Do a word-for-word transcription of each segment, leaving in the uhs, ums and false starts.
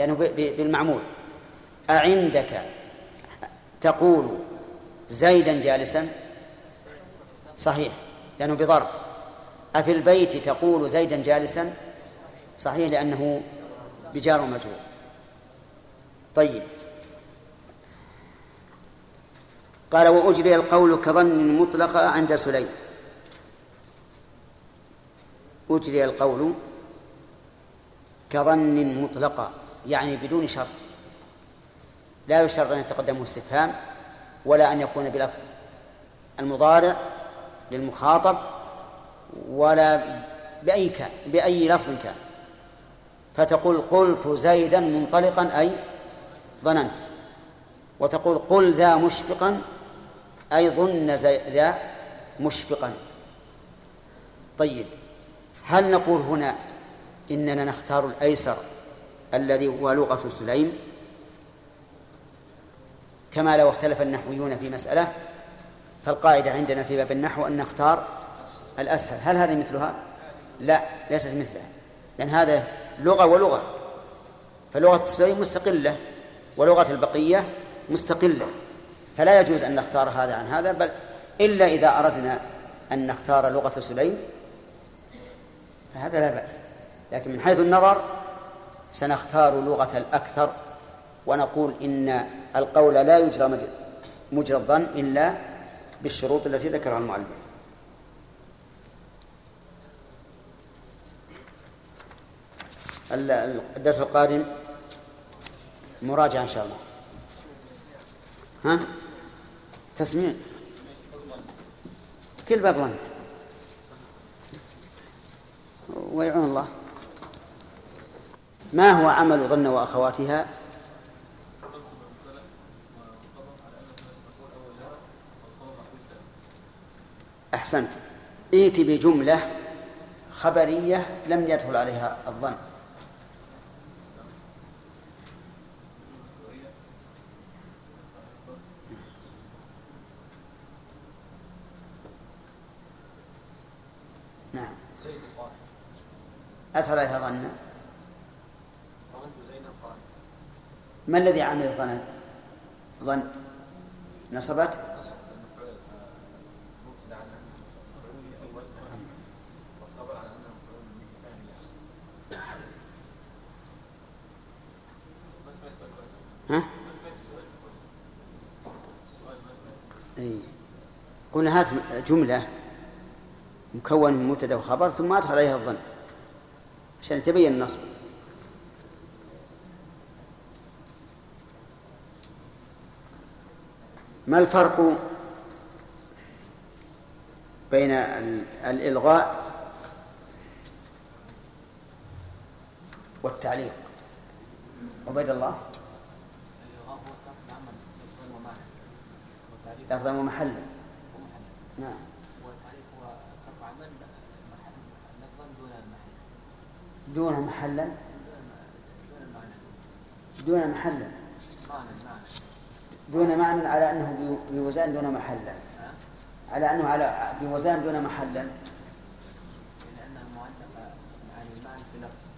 لأنه بالمعمول. أعندك تقول زيدا جالسا؟ صحيح، لأنه بظرف. أفي البيت تقول زيدا جالسا؟ صحيح، لأنه بجار ومجرور. طيب، قال وأجري القول كظن مطلقة عند سليم. أجري القول كظن مطلقة يعني بدون شرط، لا يشترط أن يتقدمه استفهام ولا أن يكون بلفظ المضارع للمخاطب ولا بأي كان بأي لفظ كان. فتقول قلت زيدا منطلقا أي ظننت، وتقول قل ذا مشفقا أي ظن ذا مشفقا. طيب، هل نقول هنا إننا نختار الأيسر الذي هو لغة سليم كما لو اختلف النحويون في مسألة؟ فالقاعدة عندنا في باب النحو أن نختار الأسهل. هل هذا مثلها؟ لا، ليست مثلها، لأن هذا لغة ولغة، فلغة سليم مستقلة ولغة البقية مستقلة، فلا يجوز أن نختار هذا عن هذا، بل إلا إذا أردنا أن نختار لغة سليم فهذا لا بأس، لكن من حيث النظر سنختار لغة الأكثر، ونقول إن القول لا يجرى مجرى الظن إلا بالشروط التي ذكرها المؤلف. الدرس القادم مراجعة إن شاء الله. ها؟ تسميع كل باب ظن، ويعون الله. ما هو عمل ظن وأخواتها؟ أحسنت، ائت بجملة خبرية لم يدخل عليها الظن. نعم، أدخل عليها ظن. ما الذي عمل ظن؟ ظن نصبت قلنا هات جملة مكون من مبتدا وخبر ثم أدخل عليها الظن عشان يتبين النصب. ما الفرق بين الإلغاء والتعليق؟ عبيد الله، لفظا ومحلا. نعم، والتعليق هو ترك عمل لفظا دون المحل، دون محلا، دون محلا، دون معنى، على أنه بوزان دون محلا، على أنه على بوزان دون محلا.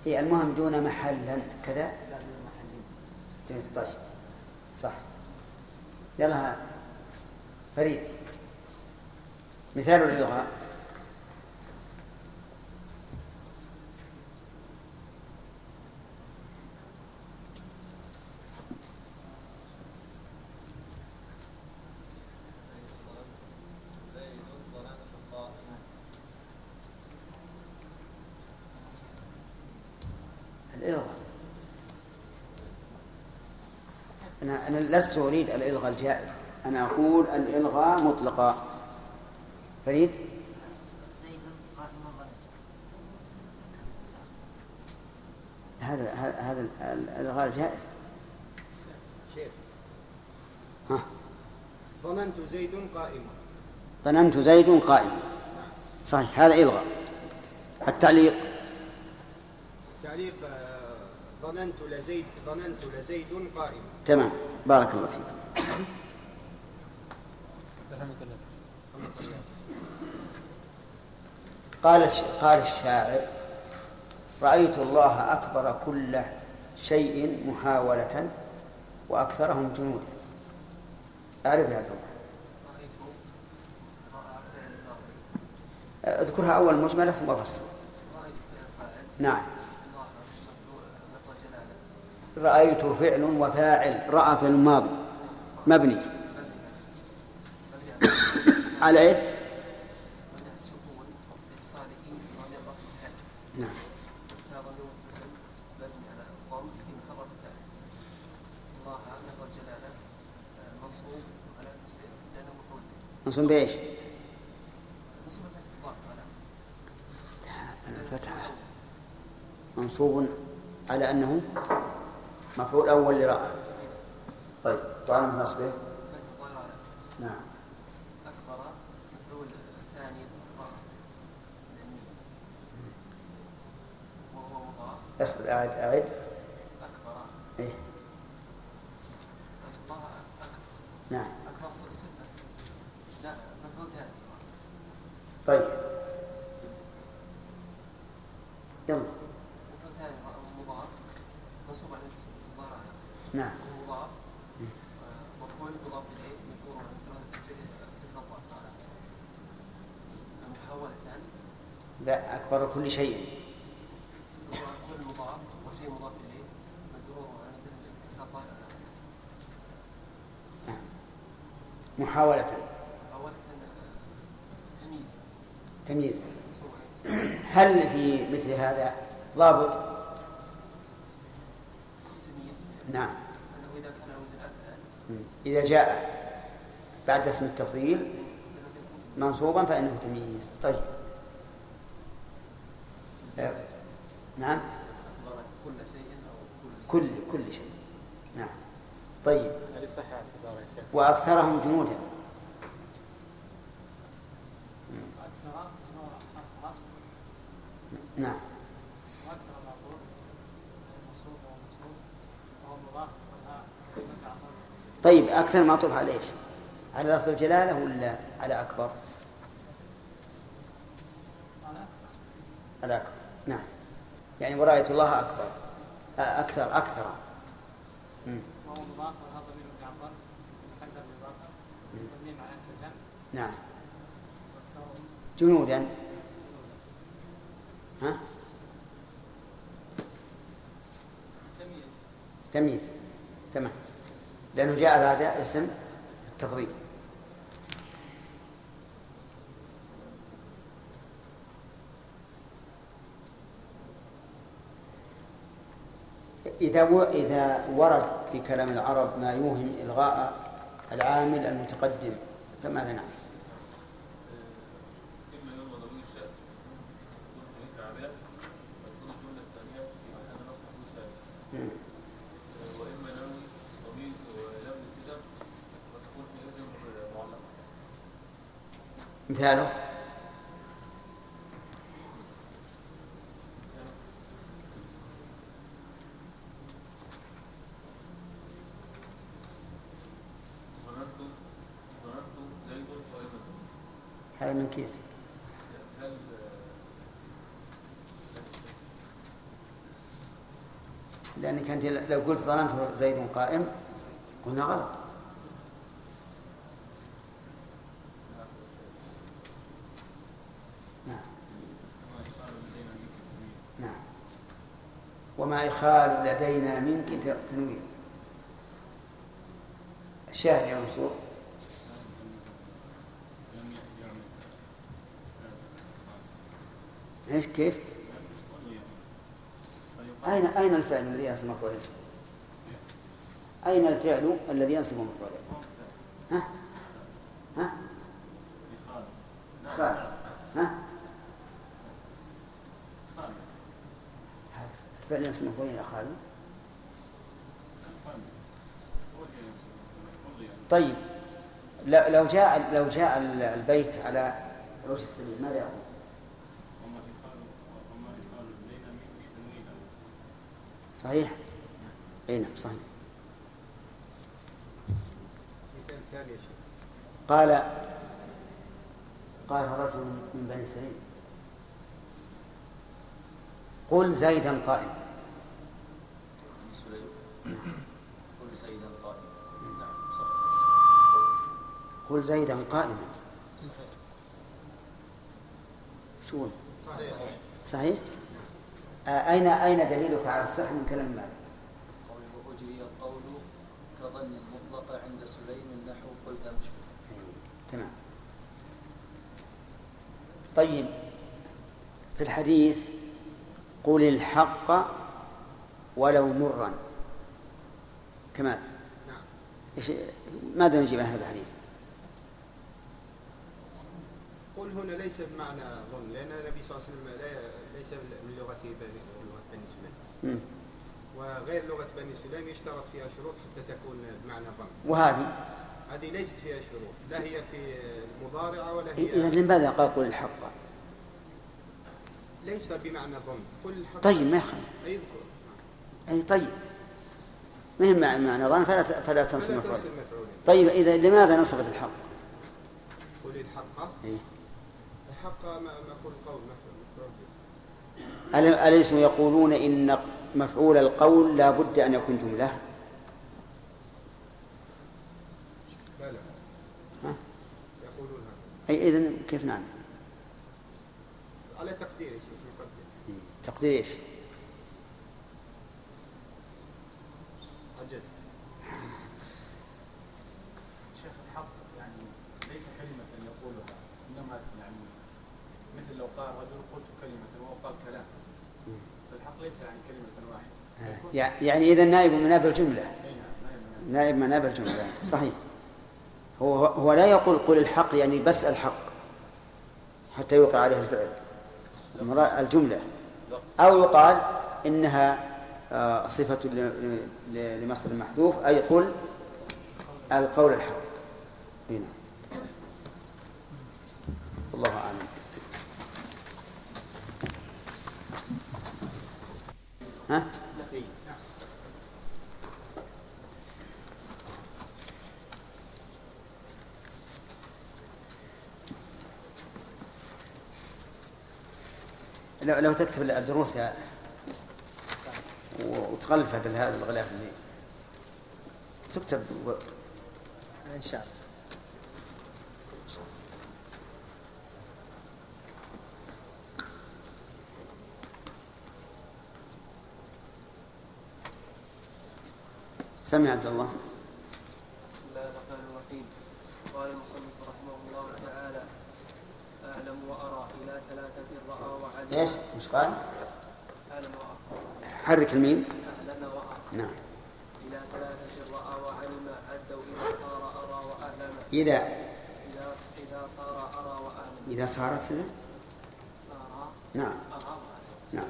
هي المهم دون محلا كذا. طيب، صح. يلا فريد، مثال الإلغاء. الإلغاء، أنا أنا لست أريد الإلغاء الجائز، أنا أقول الإلغاء مطلقا. فريد، هذا هذا الإلغاء الجائز. شيخ، ها، ظننت زيد قائما. ظننت زيد قائما، صحيح، هذا إلغاء. التعليق، تعليق ظننت لزيد، ظننت لزيد قائما. تمام، بارك الله فيك. قال قال الشاعر: رأيت الله أكبر كل شيء محاولة وأكثرهم جنودا. أعرف يا جماعة، أذكرها أول مجملة ثم أفصل. نعم، رأيت فعل وفاعل، رأى في الماضي مبني على إيه؟ نعم. منصوب بإيش؟ الفتحة منصوب على أنه مفعول أول لرأى. طيب طالما نصبه. نعم. أكبر مفعول ثاني لرأى. وهو مضاف. أصبر أعد أعد. أكبر. إيه. الله أكبر. نعم. أكبر صفة. لا مفعول ثاني. طيب. يلا. نعم. لا أكبر كل شيء. محاولة. تمييز. تمييز. هل في مثل هذا ضابط؟ نعم. إذا جاء بعد اسم التفضيل منصوبا فإنه تمييز. طيب. نعم. كل شيء أو كل كل شيء. نعم. طيب. وأكثرهم جنودا. نعم. طيب أكثر ما طرف على إيش؟ على لفظ الجلالة ولا على أكبر؟ على أكبر. نعم، يعني وراية الله أكبر أكثر أكثر. نعم. جنودا. ها؟ تمييز. تمييز. تمام. لأنه جاء بعد اسم التفضيل. إذا إذا ورد في كلام العرب ما يوهم إلغاء العامل المتقدم فماذا نعمل؟ مثاله هذا من كيس. لأنك أنت لو قلت ظننت زيد قائم قلنا غلط. وما يخال لدينا منك تنوير. الشاهد يا منصور. ايش كيف؟ اين اين الفعل الذي ينصب مفعوله؟ اين الفعل الذي ينصب مفعوله؟ ها ها خالد. ها فعل ينصب مفعول يا خالد. طيب لو جاء لو جاء البيت على رؤوس السليم ماذا يقول؟ صحيح. اي نعم صحيح. قال قال رجل من بني سليم قل زيدا قائما. قل زيدا قائما. شو صحيح؟ صحيح. آه أين أين دليلك على الصحة من كلام مالك؟ قوله أجري القول كظن المطلق عند سليم نحو قل أمشي. تمام. طيب في الحديث قل الحق ولو مرا كمان نعم. ماذا نجيب عن هذا الحديث؟ قل هنا ليس بمعنى ظن، لأن النبي صلى الله عليه وسلم ليس من لغته لغة بني سليم، وغير لغة بني سليم يشترط فيها شروط حتى تكون بمعنى ظن، وهذه هذه ليست فيها شروط، لا هي في المضارعة ولا هي. إذا لماذا قال قل الحق؟ ليس بمعنى ظن. قل الحق. طيب ما يخالف. أيذكر. أي طيب. مهم معنى ظن فلا فلا تنصب مفعول. طيب إذا لماذا نصبت الحق؟ قل الحق. إيه. الحق ما ما قل القول مفعول. أليسوا يقولون إن مفعول القول لا بد أن يكون جملة؟ أي إذن كيف نعمل؟ على تقدير إيش؟ تقدير تقدير إيش؟ عجزت. شيخ الحق يعني ليس كلمة يقولها، إنما يعني مثل لو قال رجل قلت كلمة وهو قال كلام، فالحق ليس عن كلمة واحدة. آه. يعني إذا نائب مناب الجملة. نائب مناب الجملة صحيح. هو هو لا يقول قل الحق يعني بس الحق حتى يوقع عليه الفعل الجملة، أو يقال إنها صفة لمصدر محذوف أي قل القول الحق. هنا الله أعلم. ها؟ لو تكتب الدروس وتغلفها بهذا الغلاف اللي تكتب و... ان شاء الله. سمع عبد الله. بسم الله الرحمن الرحيم. قال المصنف رحمه الله تعالى أعلم وأرى إلى ثلاثة رأى وعلم. إيش؟ مش قال؟ أعلم وأرى. حرك الميم. أعلم وأرى. نعم. إلى ثلاثة رأى وعلم عدوا إذا صار أرى وأعلم. إذا. إذا إذا صار أرى وأعلم. إذا صارت كذا؟ صار. نعم. أرى. نعم.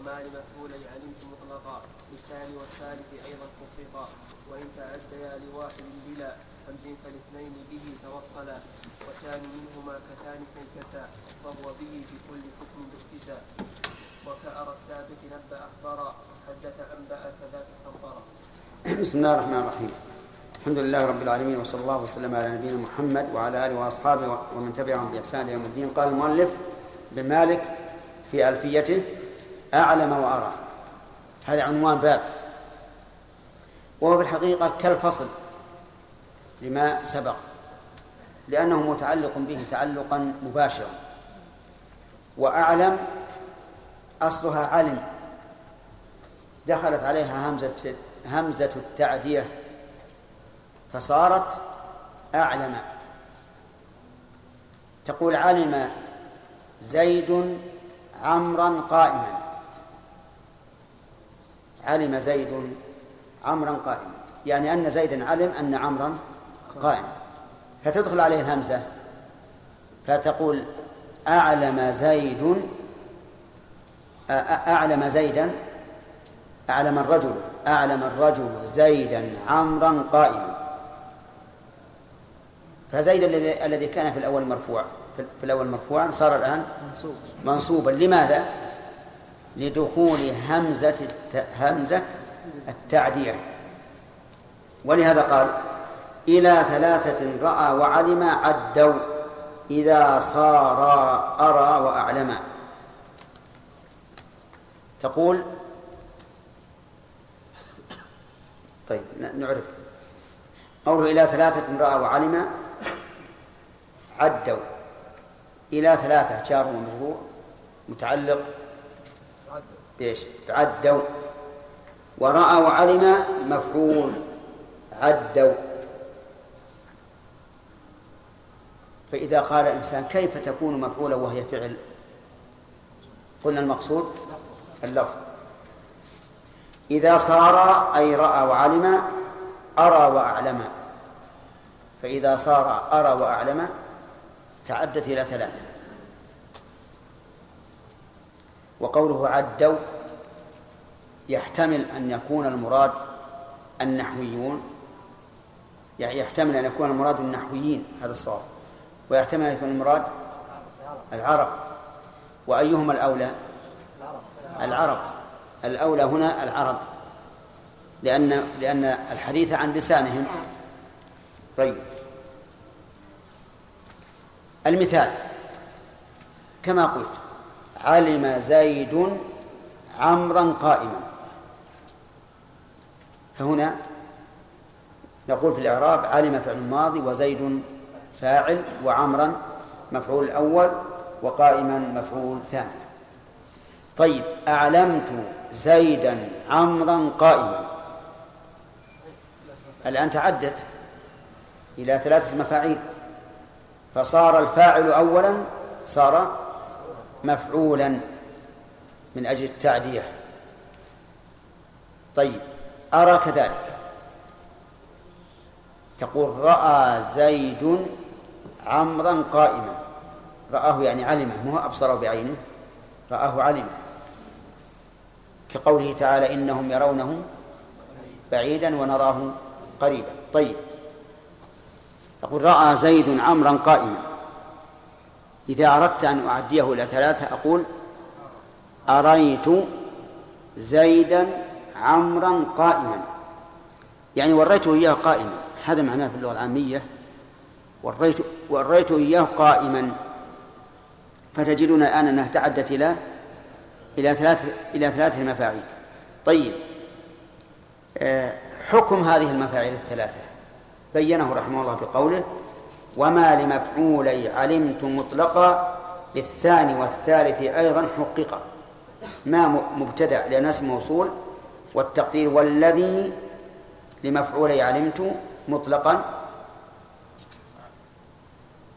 وما لمثبولي علمت مطلقا للثاني والثالث أيضا مطلقا، وإن تعديا لواحد بلا همزين فالاثنين به توصلا، وكان منهما كثاني فانكسا وهو به في كل حكم باكتسا، وكأرى الثابت نبأ أخبرا حدث أنبأ كذاك خبرا. بسم الله الرحمن الرحيم. الحمد لله رب العالمين، وصلى الله وسلم على نبينا محمد وعلى آله وأصحابه ومن تبعهم بإحسان يوم الدين. قال المؤلف بن مالك في ألفيته أعلم وأرى. هذا عنوان باب، وهو بالحقيقة كالفصل لما سبق، لأنه متعلق به تعلقا مباشرا. وأعلم أصلها علم، دخلت عليها همزة, همزة التعدية فصارت أعلم. تقول علم زيد عمرا قائما. علم زيد عمرا قائما يعني أن زيدا علم أن عمرا قائم، فتدخل عليه الهمزة فتقول أعلم زيد، أعلم زيدا، أعلم الرجل، أعلم الرجل زيدا عمرا قائما. فزيد الذي كان في الأول مرفوع في الأول مرفوعا صار الآن منصوبا. لماذا؟ لدخول همزة همزة التعدية. ولهذا قال إلى ثلاثة رأى وعلم عدوا إذا صار أرى وأعلم. تقول طيب نعرف قوله إلى ثلاثة رأى وعلم، عدوا إلى ثلاثة جار ومجرور متعلق بإيش؟ عدوا. ورأى وعلم مفعول، عدوا. فإذا قال إنسان كيف تكون مفعولا وهي فعل؟ قلنا المقصود اللفظ. إذا صار أي رأى وعلم أرى وأعلم، فإذا صار أرى وأعلم تعدت إلى ثلاثة. وقوله عدوا يحتمل أن يكون المراد النحويون، يعني يحتمل أن يكون المراد النحويين، هذا الصواب، ويحتمل أن يكون المراد العرب. وأيهما الأولى؟ العرب. الأولى هنا العرب، لأن لأن الحديث عن لسانهم. طيب، المثال كما قلت: علم زيد عمرا قائما. فهنا نقول في الإعراب علم فعل ماضي، وزيد فاعل، وعمرا مفعول الأول، وقائما مفعول ثاني. طيب، أعلمت زيدا عمرا قائما، الآن تعدت إلى ثلاثة مفاعيل، فصار الفاعل أولا صار مفعولا من أجل التعدية. طيب، أرى كذلك، تقول رأى زيد عمرا قائما. رآه يعني علمه، مو أبصره بعينه، رآه علمه، كقوله تعالى: إنهم يرونه بعيدا ونراه قريبا. طيب، تقول رأى زيد عمرا قائما. إذا أردت أن أعديه إلى ثلاثة أقول: أريت زيدا عمرا قائما، يعني وريته إياه قائما. هذا معناه في اللغة العامية، وريته, وريته إياه قائما. فتجدون الآن أنها تعدت إلى إلى ثلاثة إلى ثلاثة مفاعيل. طيب، حكم هذه المفاعيل الثلاثة بينه رحمه الله بقوله: وما لمفعولي علمت مطلقا للثاني والثالث أيضا حققا. ما مبتدأ لأنه اسم موصول، والتقدير والذي لمفعولي علمت مطلقا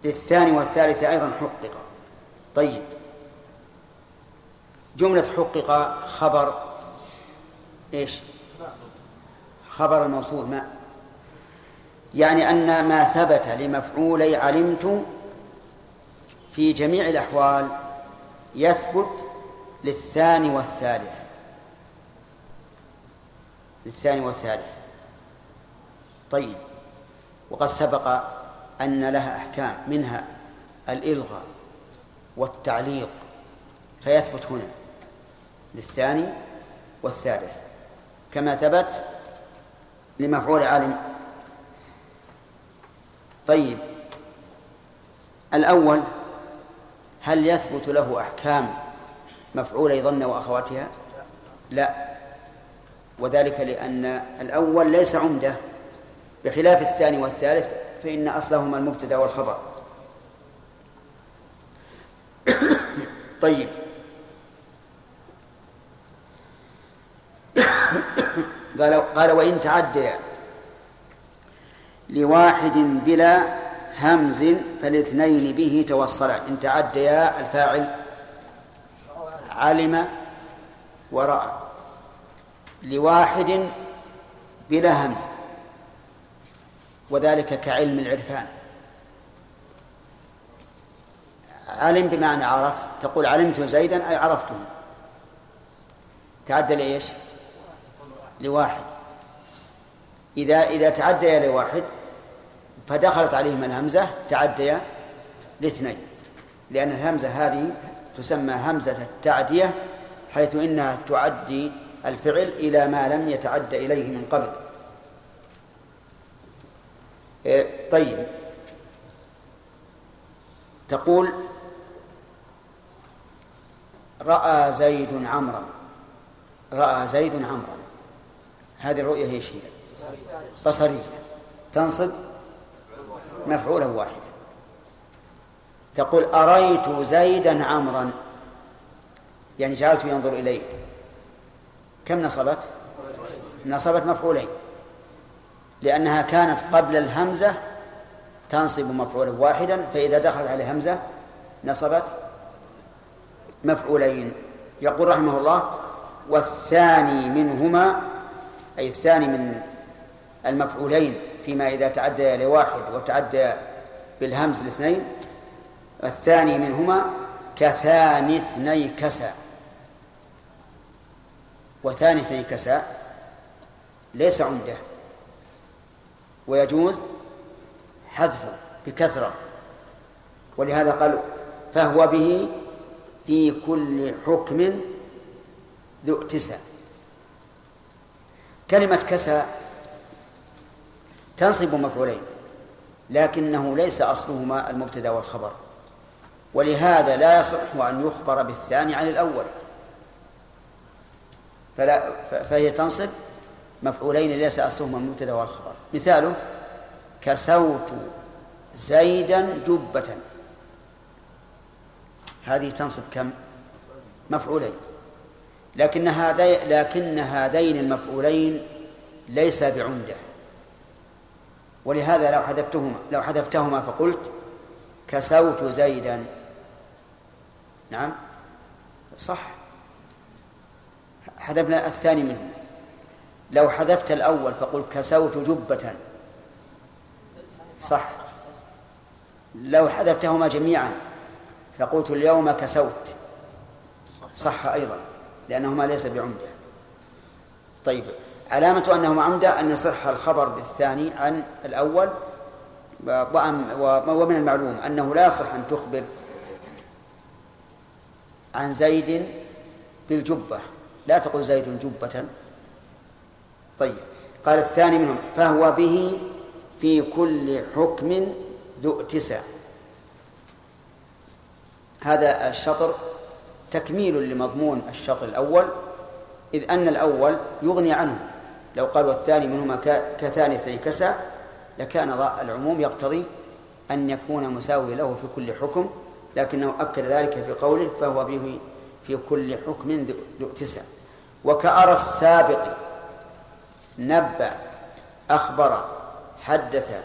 للثاني والثالث أيضا حققا. طيب، جملة حقق خبر إيش؟ خبر الموصول ما، يعني أن ما ثبت لمفعولي علمت في جميع الأحوال يثبت للثاني والثالث للثاني والثالث. طيب، وقد سبق أن لها أحكام، منها الإلغاء والتعليق، فيثبت هنا للثاني والثالث كما ثبت لمفعول علم. طيب، الأول: هل يثبت له أحكام مفعولي ظن وأخواتها؟ لا، وذلك لأن الأول ليس عمدة، بخلاف الثاني والثالث فإن أصلهما المبتدأ والخبر. طيب، قال: وإن تعدى لواحد بلا همز فالاثنين به توصلا. إن تعدى الفاعل علم ورأى، لواحد بلا همز، وذلك كعلم العرفان. علم بمعنى عرف، تقول علمت زيدا أي عرفته. تعدى لإيش؟ لواحد. إذا إذا تعدى لواحد فدخلت عليهم الهمزة تعدى لاثنين، لأن الهمزة هذه تسمى همزة التعدية، حيث إنها تعدي الفعل إلى ما لم يتعدى إليه من قبل. طيب، تقول رأى زيد عمرا. رأى زيد عمرا، هذه الرؤية هي شيء بصرية، تنصب مفعولا واحدا. تقول أريت زيدا عمرا، يعني جعلته ينظر إليه، كم نصبت؟ نصبت مفعولين، لأنها كانت قبل الهمزة تنصب مفعولا واحدا، فإذا دخلت على همزة نصبت مفعولين. يقول رحمه الله: والثاني منهما، أي الثاني من المفعولين فيما إذا تعدى لواحد وتعدى بالهمز الاثنين، الثاني منهما كثاني اثني كسا. وثاني اثني كسا ليس عنده، ويجوز حذفه بكثرة، ولهذا قالوا فهو به في كل حكم ذو اتساع. كلمة كسى تنصب مفعولين، لكنه ليس أصلهما المبتدأ والخبر، ولهذا لا يصح أن يخبر بالثاني عن الأول، فلا فهي تنصب مفعولين ليس أصلهما المبتدأ والخبر. مثاله: كسوت زيدا جبة، هذه تنصب كم؟ مفعولين، لكن هذين لكن هذين المفعولين ليس بعنده، ولهذا لو حذفتهما لو حذفتهما فقلت كسوت زيدا، نعم صح، حذفنا الثاني منهما. لو حذفت الأول فقلت كسوت جبة، صح. لو حذفتهما جميعا فقلت اليوم كسوت، صح أيضا، لأنهما ليس بعمدة. طيب، علامة أنهما عمدة أن يصح الخبر بالثاني عن الأول، ومن المعلوم أنه لا يصح أن تخبر عن زيد بالجبة، لا تقول زيد جبة. طيب، قال الثاني منهم فهو به في كل حكم ذو اتساع. هذا الشطر تكميل لمضمون الشطر الأول، إذ أن الأول يغني عنه، لو قال والثاني منهما كثاني ثيكسا لكان العموم يقتضي أن يكون مساوي له في كل حكم، لكنه أكد ذلك في قوله فهو به في كل حكم ذو اتساع. وكأرى السابق، نبأ أخبر حدث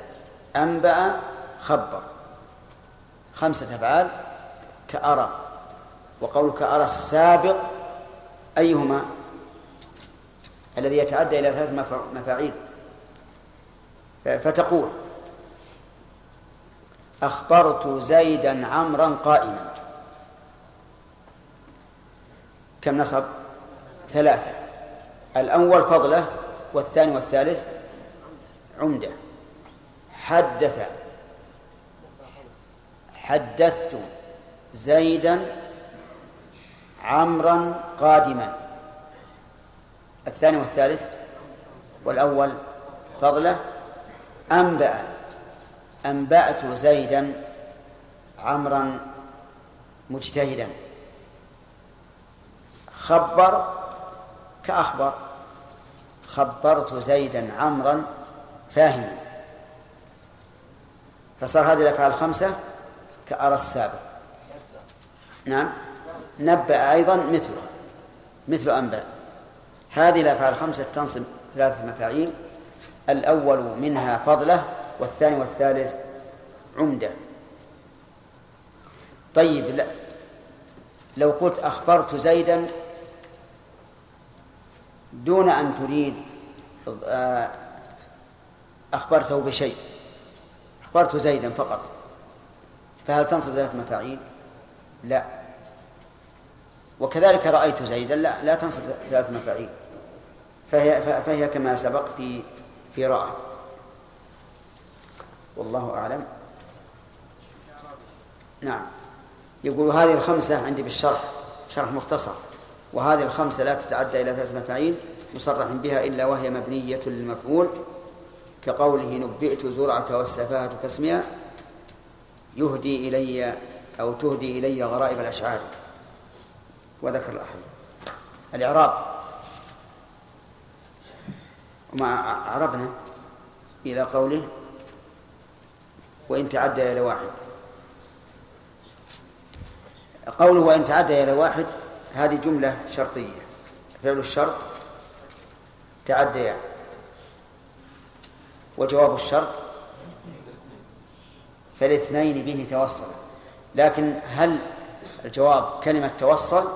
أنبأ خبر، خمسة أفعال كأرى. وقولك أرى السابق أيهما؟ الذي يتعدى إلى ثلاث مفاعيل، فتقول أخبرت زيدا عمرا قائما، كم نصب؟ ثلاثة، الأول فضله والثاني والثالث عمدة. حدث، حدثت زيدا عمرا قادما، الثاني والثالث والأول فضله. أنبأ، أنبأت زيدا عمرا مجتهدا. خبر كأخبر، خبرت زيدا عمرا فاهما. فصار هذه الأفعال الخمسة كأرى السابق. نعم، نبأ أيضا مثلها مثل أنبأ. هذه الأفعال الخمسة تنصب ثلاثة مفاعيل، الأول منها فضله والثاني والثالث عمدة. طيب، لا. لو قلت أخبرت زيدا دون أن تريد أخبرته بشيء، أخبرت زيدا فقط، فهل تنصب ثلاثة مفاعيل؟ لا. وكذلك رأيت زيدا لا لا تنصب ثلاث مفاعيل، فهي فهي كما سبق في في رأى. والله أعلم. نعم، يقول هذه الخمسة عندي بالشرح، شرح مختصر، وهذه الخمسة لا تتعدى إلى ثلاث مفاعيل مصرح بها إلا وهي مبنية للمفعول، كقوله نبئت زرعة والسفاهة كاسمها يهدي إلي أو تهدي إلي غرائب الأشعار، وذكر الأحيان. الإعراب وما عربنا إلى قوله وإن تعدى إلى واحد. قوله وإن تعدى إلى واحد هذه جملة شرطية، فعل الشرط تعدى يعني. وجواب الشرط فالاثنين به توصل، لكن هل الجواب كلمة توصل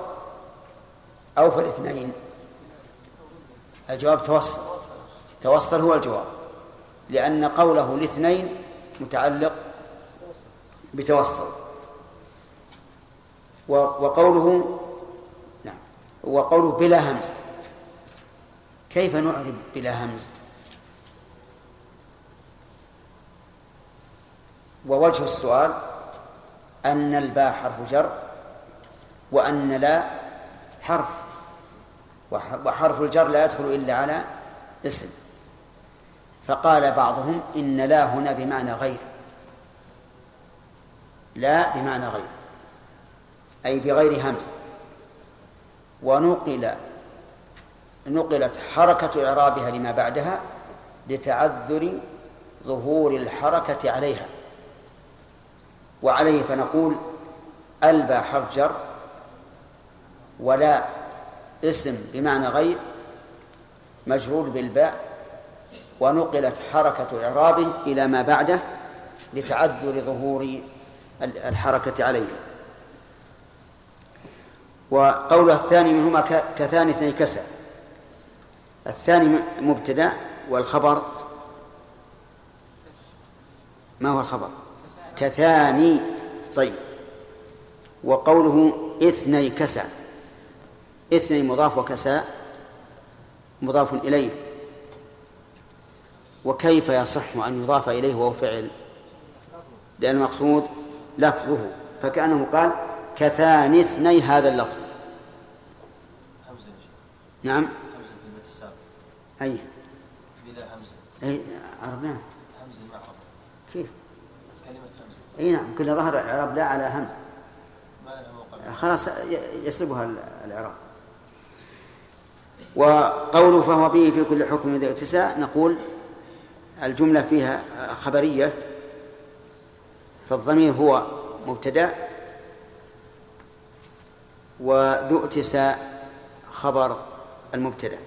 أو فالاثنين؟ الجواب توصل، توصل هو الجواب، لأن قوله الاثنين متعلق بتوصل. وقوله نعم وقوله بلا همز، كيف نعرب بلا همز؟ ووجه السؤال أن الباء حرف جر، وأن لا حرف، وحرف الجر لا يدخل إلا على اسم، فقال بعضهم إن لا هنا بمعنى غير، لا بمعنى غير أي بغير همز. ونقل نقلت حركة إعرابها لما بعدها لتعذر ظهور الحركة عليها، وعليه فنقول الباء حرف جر، ولا اسم بمعنى غير مجرور بالباء، ونقلت حركة إعرابه إلى ما بعده لتعذر ظهور الحركة عليه. وقوله الثاني منهما كثاني اثني كسر، الثاني مبتدأ والخبر ما هو الخبر؟ كثاني. طيب وقوله اثني كسى، اثني مضاف وكسى مضاف إليه، وكيف يصح أن يضاف إليه وهو فعل؟ لأن المقصود لفظه، فكأنه قال كثاني اثني هذا اللفظ. نعم أي بلا همزة أي عربناه همزة المعرب كيف كلمة همزة أي نعم كنا ظهر إعراب لا على همزة خلاص يسلبها الإعراب. وقوله فهو به في كل حكم ذي اتساع، نقول الجملة فيها خبرية، فالضمير هو مبتدأ، وذو اتساع خبر المبتدأ.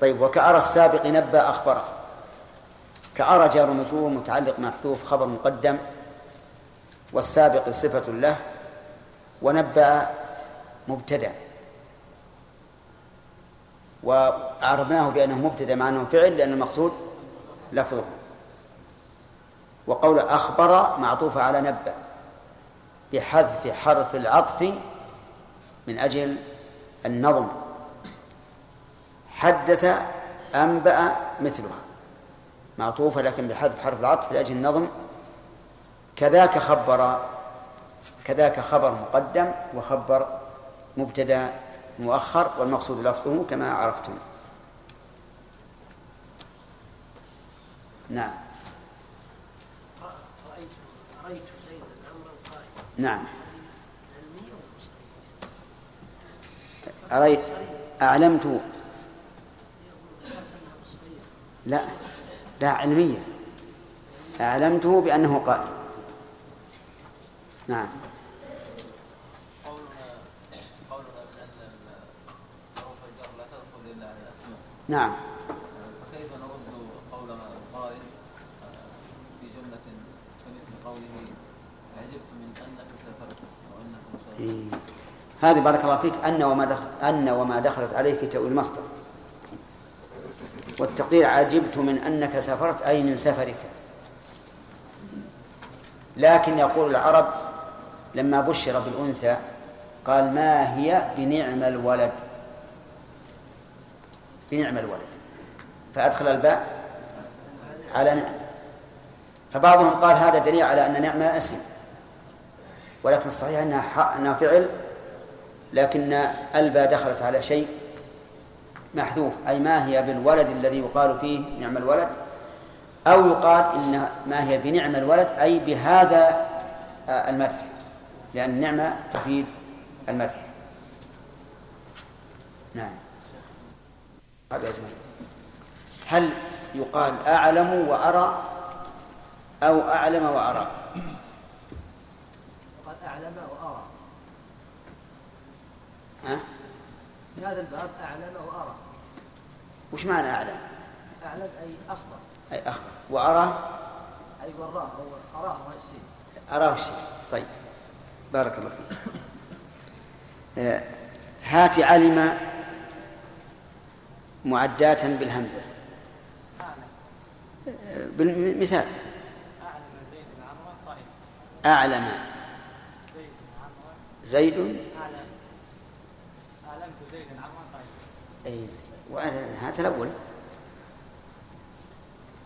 طيب وكأرى السابق نبأ أخبره، كأرى جار مجرور متعلق محذوف خبر مقدم، والسابق صفة له، ونبأ مبتدأ، وعربناه بأنه مبتدأ مع أنه فعل لأن المقصود لفظه. وقول أخبر معطوف على نبأ بحذف حرف العطف من أجل النظم. حدث أنبأ مثلها معطوفة لكن بحذف حرف العطف لأجل النظم. كذاك خبر، كذاك خبر مقدم وخبر مبتدأ مؤخر، والمقصود لفظه كما عرفتم. نعم رأيت زيدا عمرا قائما، نعم أريت أعلمت لا لا علمية، أعلمته بأنه قائم. نعم قولنا بأن حروف الجر لا تدخل إلا على الأسماء، نعم، فكيف نرد قول القائل في جملة كمثل قوله عجبت من أنك سافرت وأنك مسافر؟ هذه بارك الله فيك أن وما دخل أن وما دخلت عليه في تأويل المصدر. والتقدير عجبت من أنك سافرت أي من سفرك. لكن يقول العرب لما بشر بالأنثى قال ما هي بنعم الولد، بنعم الولد، فأدخل الباء على نعم. فبعضهم قال هذا دليل على أن نعم اسم، ولكن الصحيح أنها فعل، لكن الباء دخلت على شيء محذوف، أي ما هي بالولد الذي يقال فيه نعم الولد، أو يقال إن ما هي بنعم الولد أي بهذا المدح، لأن النعمة تفيد المدح. نعم هذا يا جماعة. هل يقال أعلم وأرى أو أعلم وأرى. وقد أعلم وأرى ها؟ في هذا الباب أعلم وأرى. وش معنى أعلم؟ أعلم أي أخبر. أي أخبر. وأرى أي وراه أو أراه الشيء. أراه الشيء. طيب بارك الله فيك. آه. هات علم معداة بالهمزة. بالمثال أعلم زيد عمرا طائف. أعلم زيد عمرا. زيد أعلمت زيد عمرا طائف. أي وأنا هات الأول.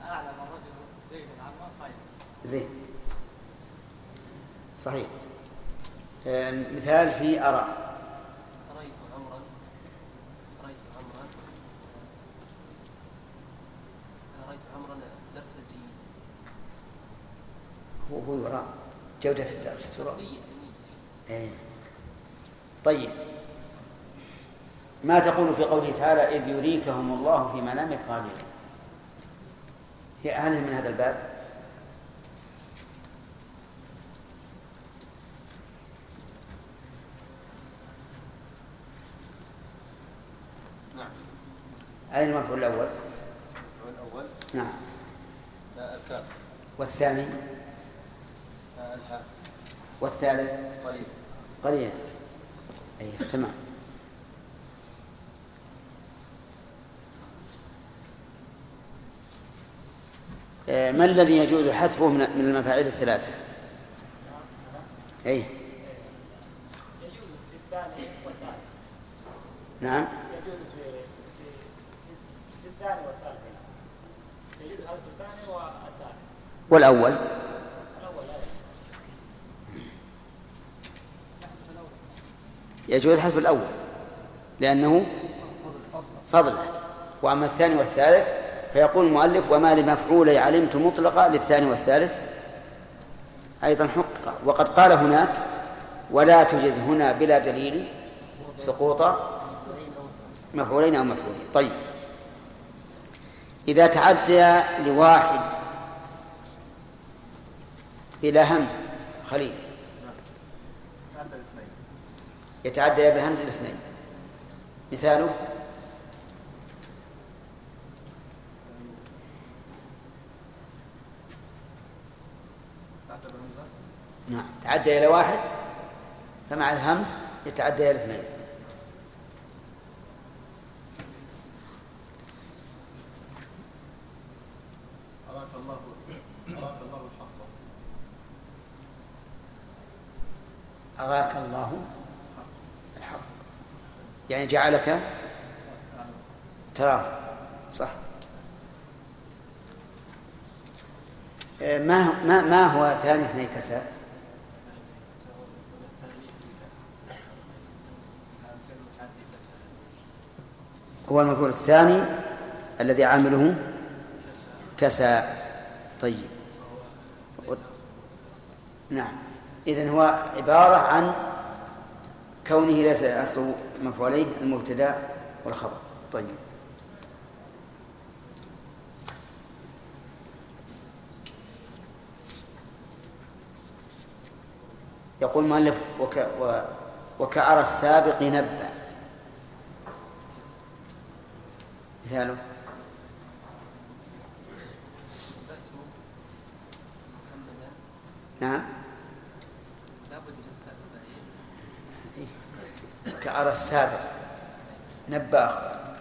أعلم الرجل زيد عمرا طائف. زيد صحيح. مثال في أرى. هو يرى جودة الدرس ترى. إيه. طيب ما تقول في قوله تعالى إذ يريكهم الله في منامك قليلا؟ هي أهله من هذا الباب. نعم. أين المفعول الأول؟ الأول. نعم. الكاف. والثاني. والثالث قليل قليل. أي تمام. ما الذي يجوز حذفه من المفاعيل الثلاثة؟ أي يجوز الثاني والثالث. نعم يجوز في الثاني والثالث. يجوز الثاني والثالث والأول. يجوز حذف الأول لأنه فضله، وأما الثاني والثالث فيقول المؤلف وما لمفعولي علمت مطلقة للثاني والثالث أيضا حقق. وقد قال هناك ولا تجز هنا بلا دليل سقوط مفعولين أو مفعولين. طيب إذا تعدى لواحد بلا همز خليل يتعدى بالهمز الاثنين مثاله نعم تعدى إلى واحد فمع الهمز يتعدى إلى اثنين. أراك الله أراك الله الحق. أراك الله يعني جعلك تراه صح. ما ما ما هو ثاني اثني كساء؟ هو المفعول الثاني الذي عامله كساء. طيب نعم إذن هو عبارة عن كونه ليس أصله مفعوليه المبتدا والخبر. طيب يقول المؤلف وك و وكأرى السابق نبأ مثاله نعم كأرى السابق نبأ أخطأ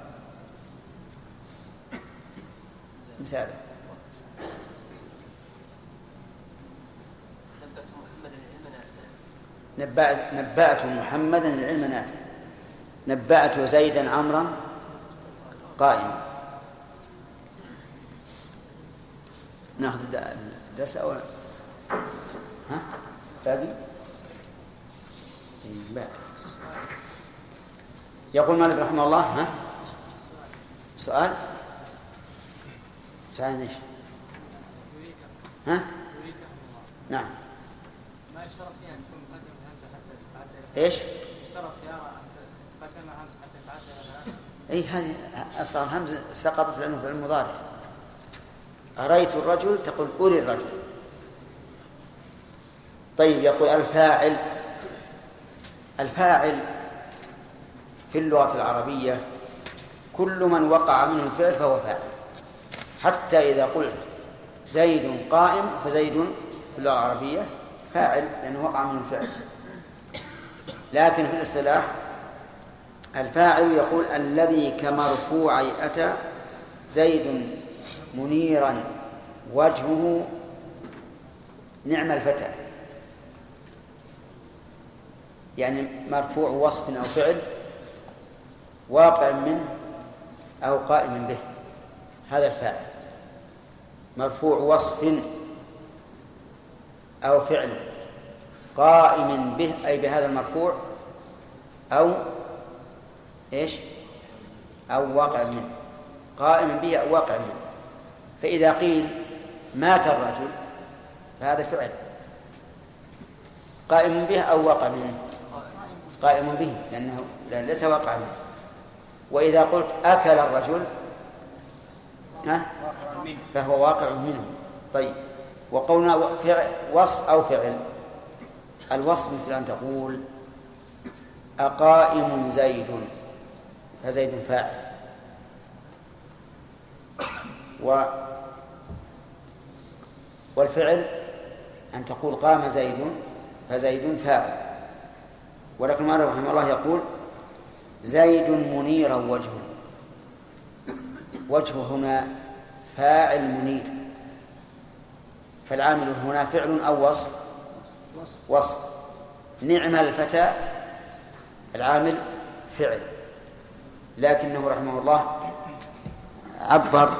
مثاله نبأت محمدا العلم نافعا. نبأت زيدا عمرا قائما. ناخذ الدرس أولا ها فادي نبأ. يقول مالك رحمه الله ها سؤال سؤال ايش ها نعم ما اشترط فيها ان تكون مقدمه همزه حتى تتعدى ايش اشترط فيها مقدمه همزه حتى تتعدى. اي هذه اصلا همزه سقطت لانه في المضارع أرأيت الرجل تقول أري الرجل. طيب يقول الفاعل. الفاعل في اللغة العربية كل من وقع منه الفعل فهو فاعل، حتى إذا قلت زيد قائم فزيد في اللغة العربية فاعل لأنه وقع منه الفعل. لكن في الاصطلاح الفاعل يقول الذي كمرفوع أتى زيد منيرا وجهه نعم الفتى، يعني مرفوع وصف أو فعل واقع منه أو قائم به، هذا الفاعل. مرفوع وصف أو فعل قائم به أي بهذا المرفوع أو إيش أو واقع منه، قائم به أو واقع منه. فإذا قيل مات الرجل فهذا فعل قائم به أو واقع منه، قائم به لأنه ليس واقع منه. وإذا قلت أكل الرجل ها فهو واقع منه. طيب وقولنا وصف أو فعل، الوصف مثل أن تقول أقائم زيد فزيد فاعل، و والفعل أن تقول قام زيد فزيد فاعل. ولكن ما رحمه الله يقول زيد منيرا وجهه، وجه هنا فاعل منير، فالعامل هنا فعل أو وصف؟ وصف. نعم الفتى العامل فعل، لكنه رحمه الله عبر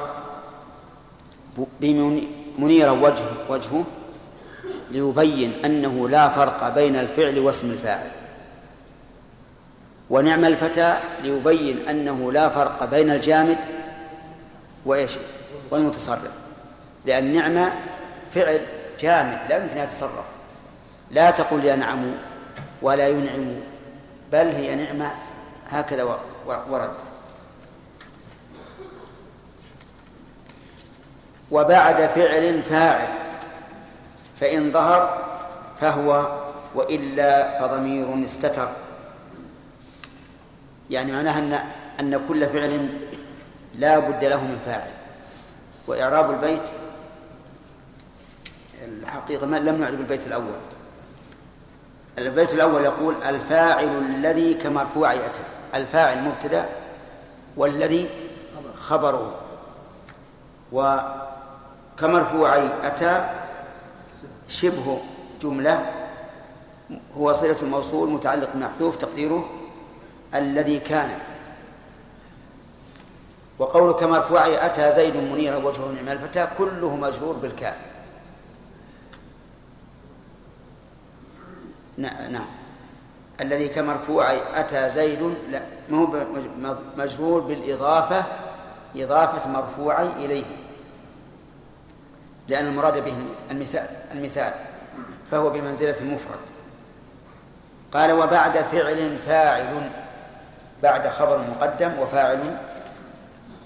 بمنير وجه وجهه ليبين أنه لا فرق بين الفعل واسم الفاعل، ونعم الفتى ليبين أنه لا فرق بين الجامد وإيش والمتصرف، لأن نعمة فعل جامد لا يمكن أن يتصرف، لا تقول ينعم ولا ينعم، بل هي نعمة هكذا وردت. وبعد فعل فاعل فإن ظهر فهو وإلا فضمير استتر، يعني معناها أن أن كل فعل لا بد له من فاعل. وإعراب البيت الحقيقة ما لم نعرب البيت الأول. البيت الأول يقول الفاعل الذي كمرفوع أتى، الفاعل مبتدأ والذي خبره، وكمرفوع أتى شبه جملة هو صلة الموصول متعلق بمحذوف تقديره الذي كان. وقول كمرفوع أتى زيد منيرا وجهه نعم الفتى كله مجرور بالكاف. نعم الذي كمرفوع أتى زيد لا مجرور بالإضافة، إضافة مرفوع إليه لأن المراد به المثال, المثال فهو بمنزلة المفرد. قال وبعد فعل فاعل، بعد خبر مقدم وفاعل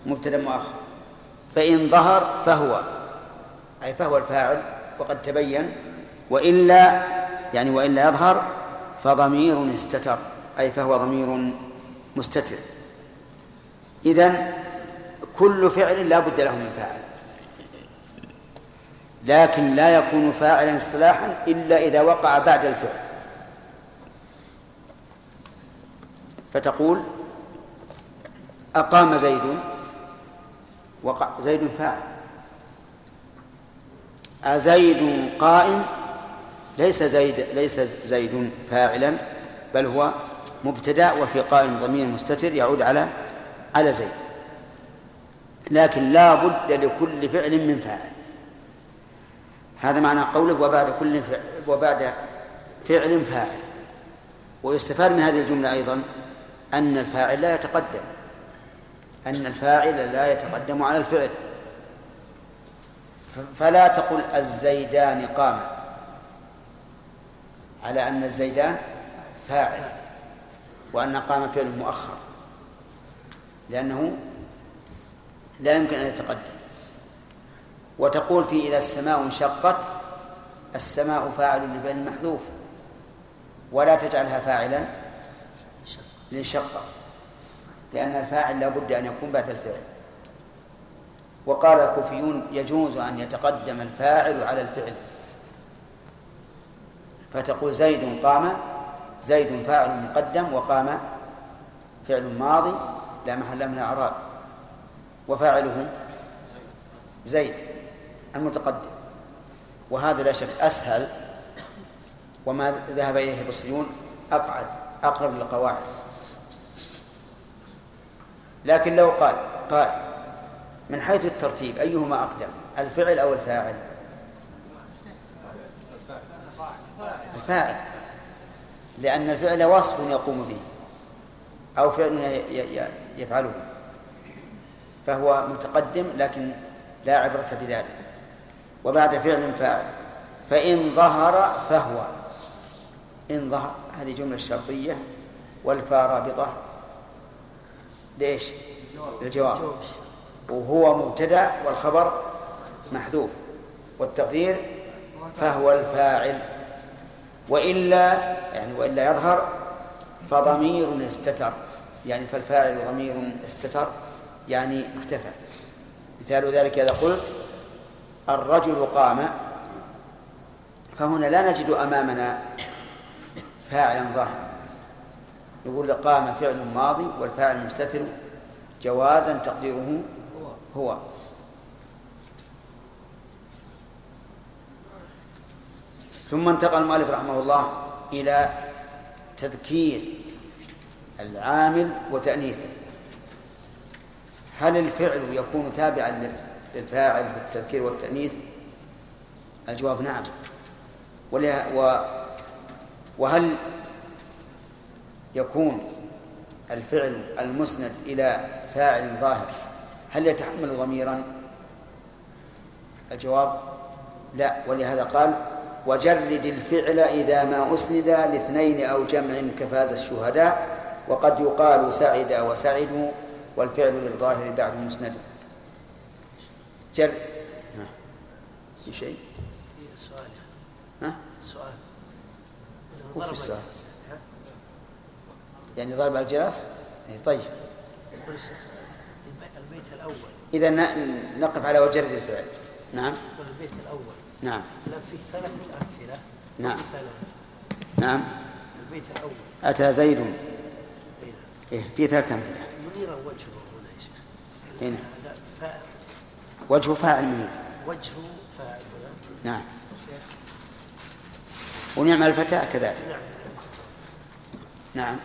مبتدأ مؤخر. فإن ظهر فهو أي فهو الفاعل وقد تبين، وإلا يعني وإلا يظهر فضمير استتر أي فهو ضمير مستتر. إذن كل فعل لا بد له من فاعل، لكن لا يكون فاعلا اصطلاحا إلا إذا وقع بعد الفعل. فتقول أقام زيد، وقع زيد فاعل. أزيد قائم ليس زيد ليس زيد فاعلا بل هو مبتدأ وفي قائم ضمير مستتر يعود على على زيد. لكن لا بد لكل فعل من فاعل، هذا معنى قوله وبعد كل فعل وبعد فعل فاعل. ويستفاد من هذه الجملة أيضا أن الفاعل لا يتقدم، أن الفاعل لا يتقدم على الفعل، فلا تقل الزيدان قام على أن الزيدان فاعل وأن قام فعل مؤخر، لأنه لا يمكن أن يتقدم. وتقول في إذا السماء انشقت السماء فاعل للفعل محذوف، ولا تجعلها فاعلا لانشقت، لأن الفاعل لا بد أن يكون بعد الفعل. وقال الكوفيون يجوز أن يتقدم الفاعل على الفعل، فتقول زيد قام، زيد فاعل مقدم وقام فعل ماضي لا محل من اعراب، وفاعله زيد المتقدم. وهذا لا شك اسهل، وما ذهب اليه البصريون اقعد اقرب للقواعد. لكن لو قال قائل من حيث الترتيب ايهما اقدم الفعل او الفاعل؟ الفاعل، لأن الفعل وصف يقوم به أو فعل يفعله، فهو متقدم لكن لا عبرة بذلك. وبعد فعل فاعل، فإن ظهر فهو، إن ظهر هذه جملة شرطية والفاء رابطة ليش؟ الجواب، وهو مبتدأ والخبر محذوف، والتقدير فهو الفاعل. وإلا يعني وإلا يظهر فضمير استتر، يعني فالفاعل ضمير استتر يعني اختفى. مثال ذلك إذا قلت الرجل قام، فهنا لا نجد أمامنا فاعلا ظاهرا، يقول قام فعل ماضي والفاعل مستتر جوازا تقديره هو. ثم انتقل المؤلف رحمه الله إلى تذكير العامل وتأنيثه. هل الفعل يكون تابعا للفاعل في التذكير والتأنيث؟ الجواب نعم. وهل يكون الفعل المسند إلى فاعل ظاهر هل يتحمل ضميرا؟ الجواب لا. ولهذا قال وجرد الفعل إذا ما أسند لاثنين أو جمع كفاز الشهداء، وقد يقال سعد وسعدوا، والفعل للظاهر بعد مسند. جر ها في شيء سؤال ها سؤال وش السؤال؟ يعني ضرب الجرس. طيب البيت الأول إذا نقف على وجرد الفعل. نعم البيت الأول. نعم لم في ثلاثة أمثلة. نعم نعم البيت الأول أتى زيد إيه في ثلاثة أمثلة. منيرا وجهه هنا يا شيخ. هنا هذا فاعل وجهه فاعل منير وجهه فاعل. نعم ونعم الفتاة كذلك. نعم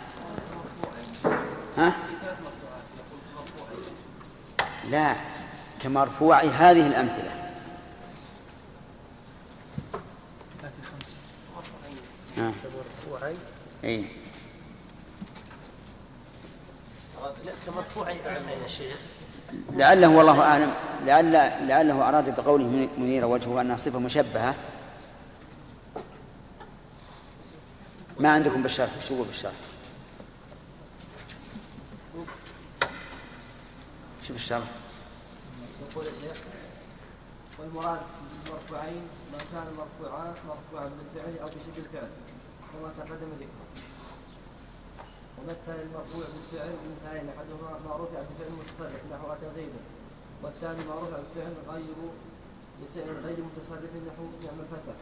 نعم ها لا كمرفوع هذه الأمثلة. نعم مرفوعي اي كمرفوعي اعلى يا شيخ لعله والله اعلم لعل لعله اراد بقوله منير وجهه انها صفه مشبهه. ما عندكم بالشرح؟ شو بالشرح؟ شوف الشرح. يقول يا شيخ والمراد بالمرفوعين ما كان مرفوعا مرفوعا بالفعل او بشبه الفعل كما تقدم ذكره، ومثل المرفوع بالفعل مثالين، احدهما ما رفع بفعل متصرف نحو اتى زيد، والثاني ما رفع بفعل غير بفعل غير متصرف نحو نعم الفتى،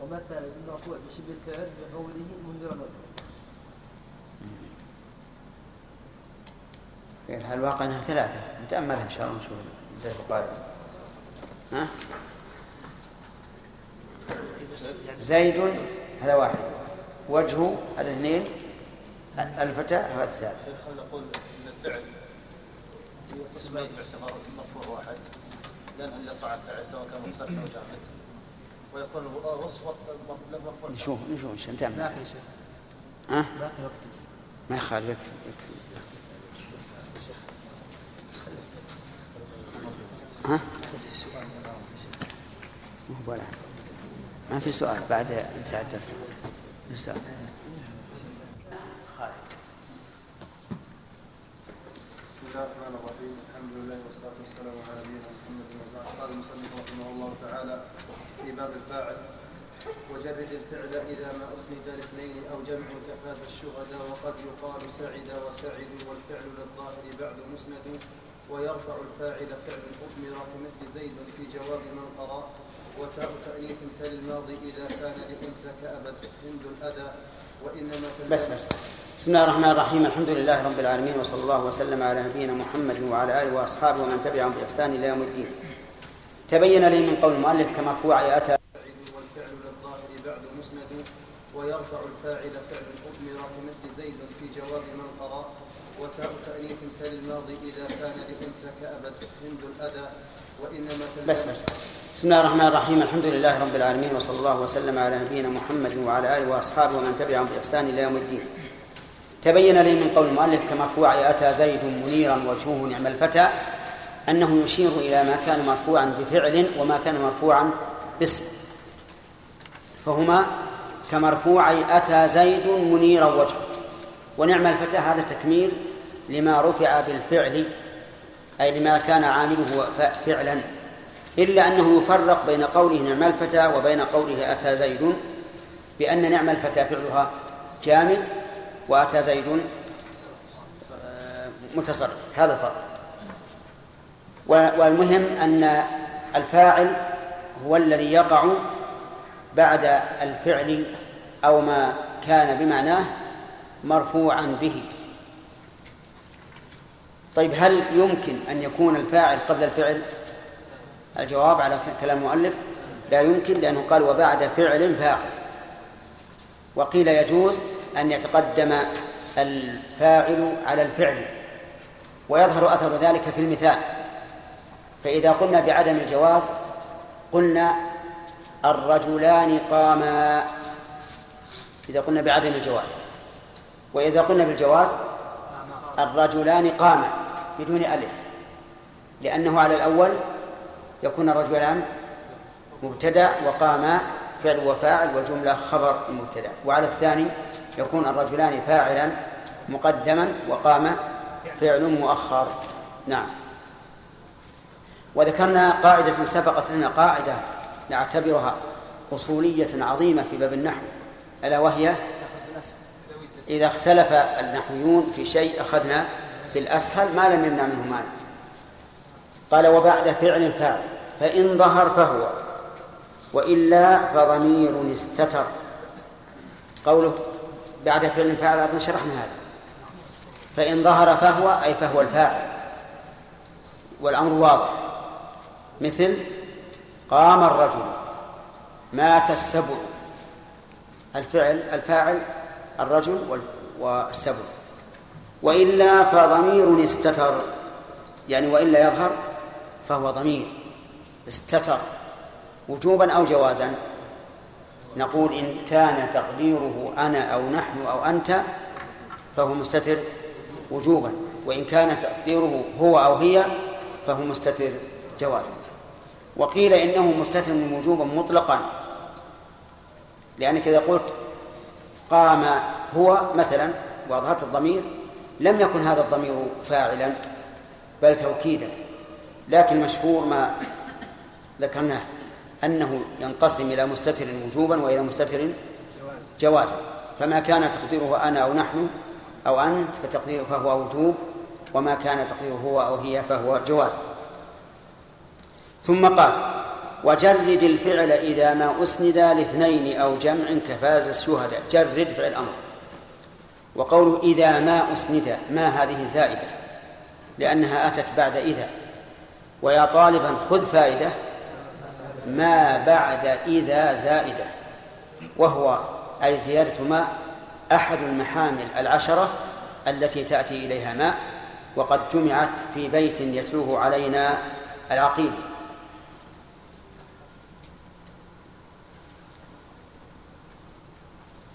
ومثل المرفوع بشبه الفعل بقوله منذر الوجه. في الواقع انها ثلاثه نتاملها ان شاء الله نشوف الدرس القادم. ها زيد هذا واحد، وجهه هذا اثنين، الفتى هذا ثالث. خلينا نقول ان الفعل قسمين باعتبار المرفوع واحد، لان اللي طلع الفعل سواء كان متصرف او جامد، ويكون وصف المرفوع. نشوف نشوف ايش انت عامل باقي شيء. ها باقي وقت لسه ما يخالف. يكفي يكفي. ها مو ما في سؤال بعد انتهى الدرس. السؤال بسم الله الرحمن الرحيم الحمد لله والصلاه والسلام على نبينا محمد وعلى اله قال المصنف رحمه الله تعالى في باب الفاعل: وجرد الفعل إذا ما أسند الاثنين أو جمع كفاف الشهداء، وقد يقال سعد وسعد، والفعل للظاهر بعد مسند، ويرفع الفاعل فعل أضمر كمثل زيد في جواب من قرأ، وتاء تأنيث تل الماضي إذا كان لأنثى كأبت هند الأذى وإنما بس بس بسم الله الرحمن الرحيم. الحمد لله رب العالمين، وصلى الله وسلم على نبينا محمد وعلى آله وأصحابه ومن تبعهم بإحسان إلى يوم الدين. تبين لي من قول المؤلف كما هو أتى والفعل للظاهر بعد مسند، ويرفع الفاعل فعل أضمر كمثل زيد في جواب من قرأ، وتاء تأنيث تل الماضي إذا كان لأنثى كأبت هند الأذى وإنما بس بس بسم الله الرحمن الرحيم. الحمد لله رب العالمين، وصلى الله وسلم على نبينا محمد وعلى آله وأصحابه ومن تبعهم بإحسان إلى يوم الدين. تبين لي من قول المؤلف كمرفوع أتى زيد منيرا وجهه نعم الفتى، أنه يشير إلى ما كان مرفوعا بفعل وما كان مرفوعا باسم، فهما كمرفوع أتى زيد منيرا وجهه ونعم الفتى، هذا تكميل لما رفع بالفعل أي لما كان عامله فعلا، إلا أنه يفرق بين قوله نعم الفتى وبين قوله أتى زيد، بأن نعم الفتى فعلها جامد وأتى زيد متصرف، هذا الفرق. والمهم أن الفاعل هو الذي يقع بعد الفعل أو ما كان بمعناه مرفوعا به. طيب، هل يمكن أن يكون الفاعل قبل الفعل؟ الجواب على كلام المؤلف لا يمكن، لأنه قال وبعد فعل فاعل، وقيل يجوز أن يتقدم الفاعل على الفعل، ويظهر أثر ذلك في المثال. فإذا قلنا بعدم الجواز قلنا الرجلان قاما، إذا قلنا بعدم الجواز، وإذا قلنا بالجواز الرجلان قاما بدون ألف، لأنه على الأول يكون الرجلان مبتدأ وقاما فعل وفاعل والجملة خبر المبتدأ، وعلى الثاني يكون الرجلان فاعلا مقدما وقام فعل مؤخر. نعم، وذكرنا قاعدة سبقت لنا، قاعدة نعتبرها أصولية عظيمة في باب النحو، ألا وهي إذا اختلف النحويون في شيء أخذنا بالأسهل ما لم يمنع منه مانع. قال وبعد فعل فاعل، فإن ظهر فهو، وإلا فضمير استتر. قوله بعد فعل فاعل أيضا شرحنا هذا، فإن ظهر فهو أي فهو الفاعل، والأمر واضح، مثل قام الرجل، مات السبع، الفعل الفاعل الرجل والسبع. وإلا فضمير استتر، يعني وإلا يظهر فهو ضمير استتر وجوبا أو جوازا. نقول إن كان تقديره أنا أو نحن أو أنت فهو مستتر وجوبا، وإن كان تقديره هو أو هي فهو مستتر جوازا. وقيل إنه مستتر وجوبا مطلقا، لأنك إذا قلت قام هو مثلا وأظهرت الضمير لم يكن هذا الضمير فاعلا بل توكيدا، لكن مشهور ما ذكرناه أنه ينقسم إلى مستتر وجوبا وإلى مستتر جوازا، فما كان تقديره أنا أو نحن أو أنت فتقديره فهو وجوب، وما كان تقديره هو أو هي فهو جواز. ثم قال وجرد الفعل إذا ما أسند لاثنين أو جمع كفاز الشهداء. جرد فعل أمر، وقوله إذا ما أسند، ما هذه زائدة لأنها أتت بعد إذا، ويا طالبا خذ فائدة ما بعد إذا زائدة، وهو أي زيادة ما أحد المحامل العشرة التي تأتي إليها ما، وقد جمعت في بيت يتلوه علينا العقيلي.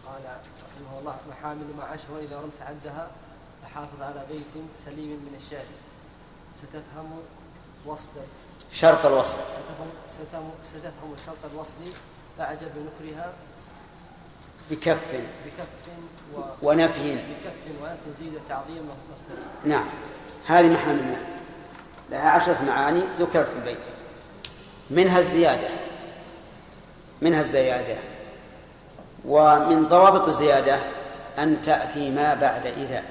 قال رحمه الله محامل مع عشرة إذا رمت عدها فحافظ على بيت سليم من الشعر ستفهم وصدا شرط الوصل، ستفهم, ستفهم شرط الوصل فعجب نكرها بكف بكف و... ونفي بكف ونفي زيد تعظيم مصدر. نعم، هذه محامل لها عشرة معاني ذكرت في البيت، منها الزيادة منها الزيادة ومن ضوابط الزيادة أن تأتي ما بعد إذا.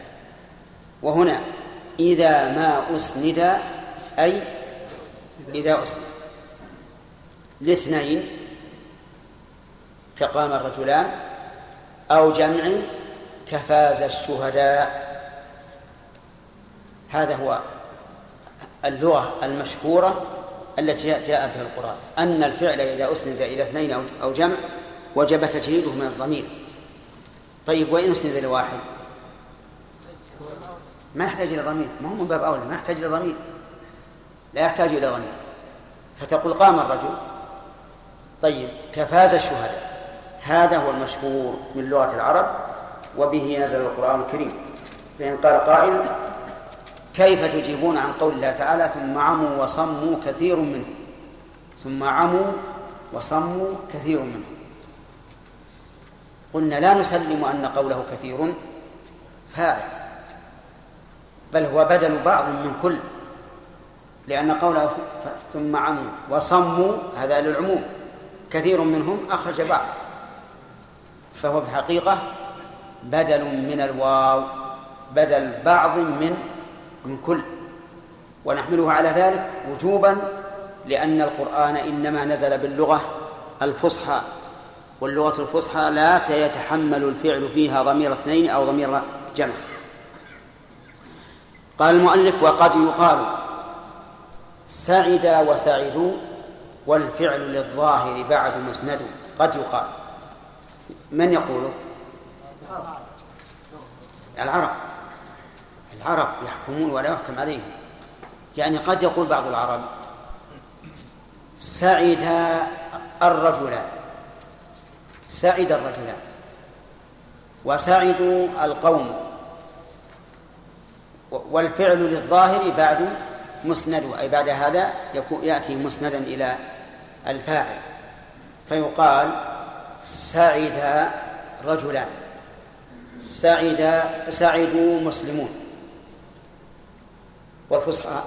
وهنا إذا ما أسند أي إذا أسند لاثنين كقام الرجلان أو جمع كفاز الشهداء. هذا هو اللغة المشهورة التي جاء بها القرآن، أن الفعل إذا أسند إلى اثنين أو جمع وجب تجريده من الضمير. طيب وإن أسند لواحد ما يحتاج إلى ضمير، ما هو من باب أولى، ما يحتاج إلى ضمير، لا يحتاج إلى ضمير، فتقول قام الرجل. طيب كفاز الشهداء، هذا هو المشهور من لغة العرب وبه نزل القرآن الكريم. فإن قال قائل كيف تجيبون عن قول الله تعالى ثم عموا وصموا كثير منهم، ثم عموا وصموا كثير منهم؟ قلنا لا نسلم أن قوله كثير فاعل، بل هو بدل بعض من كل، لأن قوله ثم عموا وصموا هذا للعموم، كثير منهم أخرج بعض، فهو في الحقيقة بدل من الواو، بدل بعض من من كل، ونحمله على ذلك وجوبا، لأن القرآن إنما نزل باللغة الفصحى، واللغة الفصحى لا يتحمل الفعل فيها ضمير اثنين أو ضمير جمع. قال المؤلف وقد يقال سعدا وسعدوا والفعل للظاهر بعد مسند. قد يقال، من يقوله؟ العرب، العرب يحكمون ولا يحكم عليهم. يعني قد يقول بعض العرب سعدا الرجلان، سعد الرجلان، وسعدوا القوم، والفعل للظاهر بعد مسند، أي بعد هذا يأتي مسندا إلى الفاعل، فيقال سعد رجلان، سعد سعدوا مسلمون. والفصحى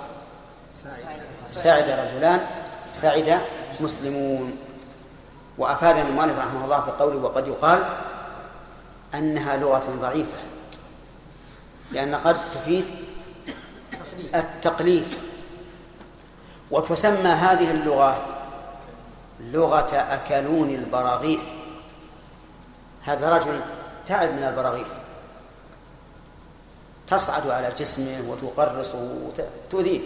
سعد رجلان، سعد مسلمون. وأفادنا المؤلف رحمه الله بقوله وقد يقال أنها لغة ضعيفة، لأن قد تفيد التقليد، وتسمى هذه اللغة لغة أكلون البراغيث. هذا رجل تعب من البراغيث، تصعد على جسمه وتقرصه وتؤذيه،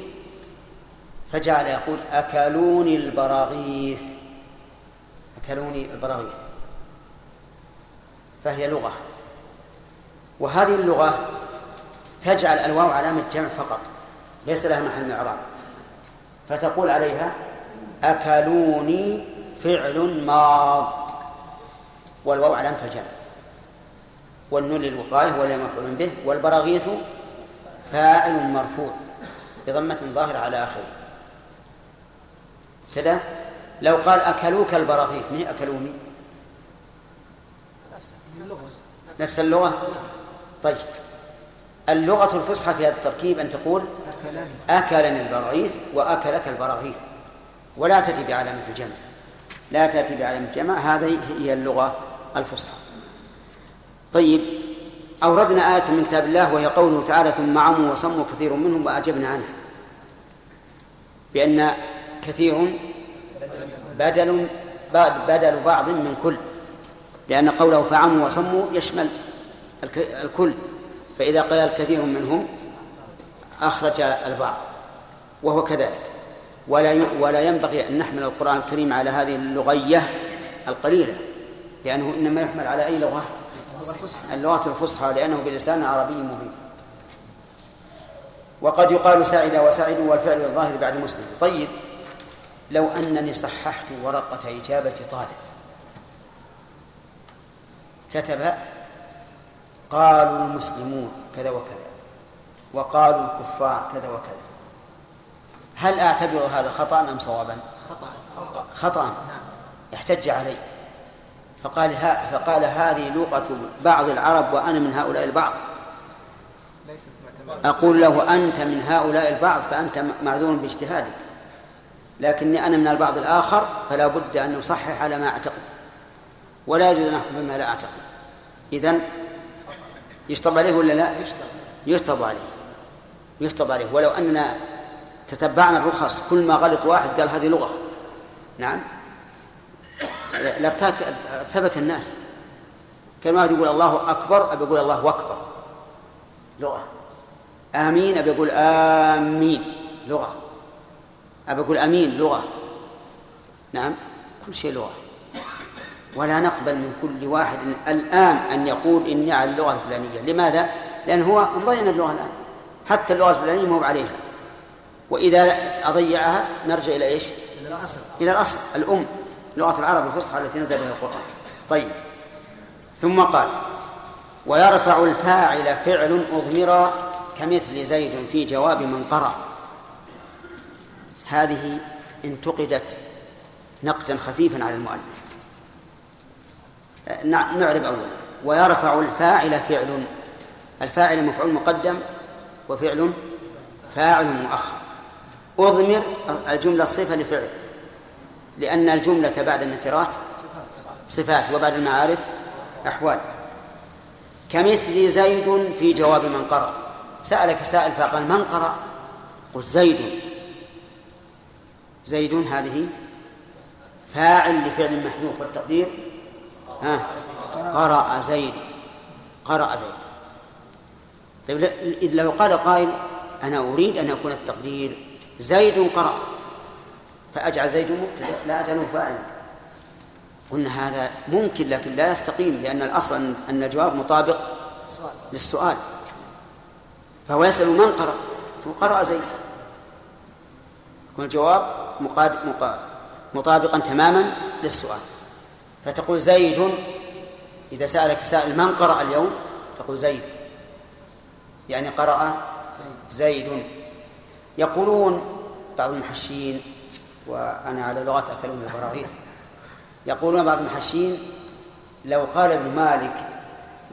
فجعل يقول أكلوني البراغيث، أكلوني البراغيث. فهي لغة، وهذه اللغة تجعل الواو علامة جمع فقط، ليس لها محل إعراب، فتقول عليها أكلوني فعل ماض والواو علامة الجمع، والنون للوقاية ولا مفعول به، والبراغيث فاعل مرفوع بضمة ظاهرة على آخره كذا. لو قال أكلوك البراغيث، ما هي أكلوني، نفس اللغة. طيب اللغة الفصحى في هذا التركيب أن تقول أكلني البراغيث وأكلك البراغيث، ولا تأتي بعلامة الجمع، لا تأتي بعلامة الجمع، هذه هي اللغة الفصحى. طيب أوردنا آية من كتاب الله وهي قوله تعالى ثم عموا وصموا كثير منهم وأعجبنا عنها، بأن كثير بدل بدل بعض من كل، لأن قوله فعموا وصموا يشمل الكل، فإذا قال كثير منهم أخرج البعض، وهو كذلك. ولا ولا ينبغي أن نحمل القرآن الكريم على هذه اللغية القليلة، لأنه إنما يحمل على أي لغة؟ اللغة الفصحى، لأنه بلسان عربي مبين. وقد يقال سعد وسعد والفعل الظاهر بعد مسلم. طيب لو أنني صححت ورقة إجابة طالب كتب قالوا المسلمون كذا وكذا وقالوا الكفار كذا وكذا، هل أعتبر هذا خطأ أم صوابا؟ خطأ. خطأ احتج عليه فقال, ها فقال هذه لغة بعض العرب وأنا من هؤلاء البعض. أقول له أنت من هؤلاء البعض فأنت معذور باجتهادك، لكني أنا من البعض الآخر فلا بد أن أصحح على ما أعتقد، ولا يجوز أن أحكم بما لا أعتقد. إذن يشطب عليه ولا لا؟ يشطب عليه، يشطب عليه. ولو أننا تتبعنا الرخص كل ما غلط واحد قال هذه لغة، نعم، لارتبك الناس. كان واحد يقول الله أكبر أبي يقول الله أكبر، لغة. آمين أبي يقول آمين، لغة. أبي يقول أمين، لغة. نعم، كل شيء لغة. ولا نقبل من كل واحد الآن أن يقول إني على اللغة الفلانية. لماذا؟ لأن هو مضيّن اللغة الآن، حتى اللغة الفلانية موب عليها، وإذا أضيعها نرجع إلى إيش؟ إلى الأصل، إلى الأصل الأم، لغة العرب الفصحى التي نزل بها القرآن. طيب، ثم قال: ويرفع الفاعل فعل أضمر كمثل زيد في جواب من قرأ. هذه انتقدت نقدا خفيفا على المؤلف. نعرب أولا: ويرفع الفاعل فعل، الفاعل مفعول مقدم وفعل فاعل مؤخر. أضمر الجملة الصفة لفعل، لأن الجملة بعد النكرات صفات وبعد المعارف أحوال. كمثل زيد في جواب من قرأ. سألك سائل فقال من قرأ؟ قل زيد. زيد هذه فاعل لفعل محذوف، والتقدير ها قرأ زيد، قرأ زيد. طيب، إذ لو قال قائل أنا أريد أن يكون التقدير زيد قرأ، فأجعل زيد مبتدأ لا أجعله فاعلا، قلنا هذا ممكن لكن لا يستقيم، لأن الأصل أن الجواب مطابق للسؤال. فهو يسأل من قرأ، قرأ زيد، يكون الجواب مقاد مقاد مطابقا تماما للسؤال. فتقول زيد، إذا سألك سائل من قرأ اليوم تقول زيد، يعني قرأ زيد. يقولون بعض المحشين، وأنا على لغة أكلهم البراغيث، يقولون بعض المحشين لو قال ابن مالك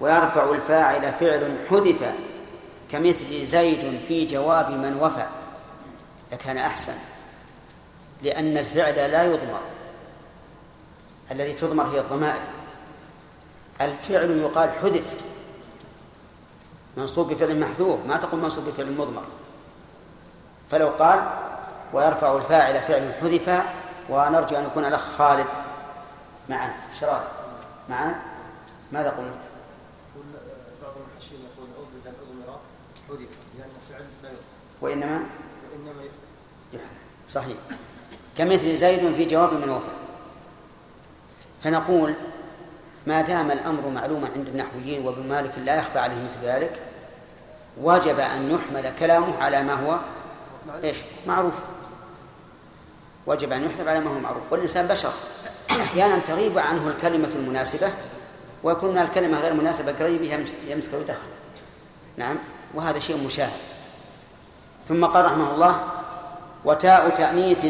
ويرفع الفاعل فعل حذف كمثل زيد في جواب من وفى لكان أحسن، لأن الفعل لا يضمر، الذي تضمر هي الضمائر. الفعل يقال حذف منصوب بفعل محذوف، ما تقول منصوب بفعل مضمر. فلو قال ويرفع الفاعل فعل حذف، ونرجو أن يكون الأخ خالد معنا شراء معنا، ماذا قلت؟ بعض المحشين يقول أضمر أضمر حذف لأن الفعل لا يضمر، وإنما وإنما يحذف. صحيح، كمثل زيد في جواب من وفى. فنقول ما دام الأمر معلوما عند النحويين وابن مالك لا يخفى عليه مثل ذلك، وجب أن نحمل كلامه على ما هو إيش؟ معروف. وجب أن نحمل على ما هو معروف. والإنسان بشر، أحيانا تغيب عنه الكلمة المناسبة ويكون الكلمة غير مناسبة قريب يمسك ويدخل، نعم، وهذا شيء مشاهد. ثم قال رحمه الله: وتاء تأنيث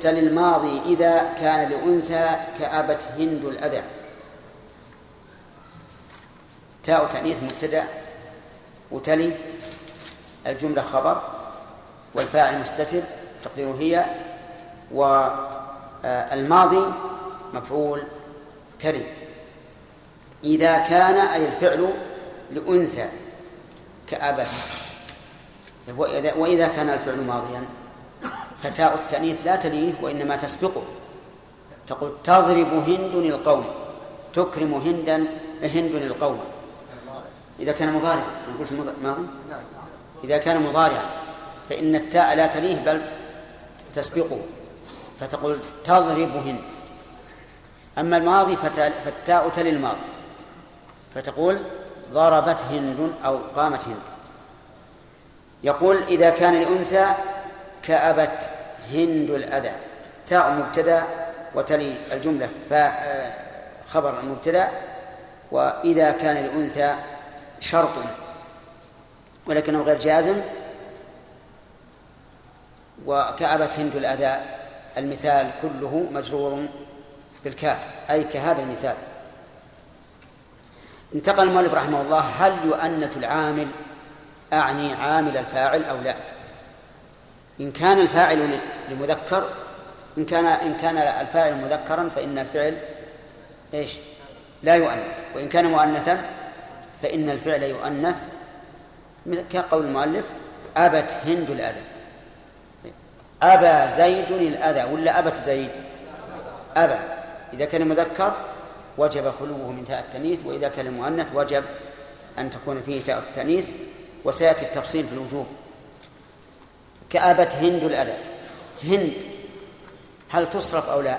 تل الماضي إذا كان لأنثى كأبت هند الأذى. تاء تأنيث مبتدأ، وتلي الجملة خبر، والفاعل مستتر تقديره هي، والماضي مفعول تلي. إذا كان أي الفعل لأنثى كأبت، وإذا كان الفعل ماضيا فتاء التأنيث لا تليه وإنما تسبقه، تقول تضرب هند القوم، تكرم هندا هند القوم، إذا كان مضارعا. أنا قلت ماضي؟ إذا كان مضارعا فإن التاء لا تليه بل تسبقه، فتقول تضرب هند. أما الماضي فالتاء تلي الماضي، فتقول ضربت هند أو قامت هند. يقول إذا كان الأنثى كأبت هند الأذى. تاء مبتدأ، وتلي الجملة خبر المبتدأ. وإذا كان الأنثى شرط ولكنه غير جازم، وكأبت هند الأذى المثال كله مجرور بالكاف، أي كهذا المثال. انتقل المؤلف رحمه الله: هل يؤنث العامل، أعني عامل الفاعل أو لا؟ إن كان الفاعل لمذكر إن كان إن كان الفاعل مذكرا فإن الفعل إيش لا يؤنث، وإن كان مؤنثا فإن الفعل يؤنث كقول المؤلف أبت هند الأذى، أبى زيد الأذى ولا أبت زيد؟ أبى. إذا كان مذكر وجب خلوه من تاء التانيث، وإذا كان مؤنث وجب أن تكون فيه تاء التانيث، وسيأتي التفصيل في الوجوب. كأبت هند الأذى، هند هل تصرف أو لا؟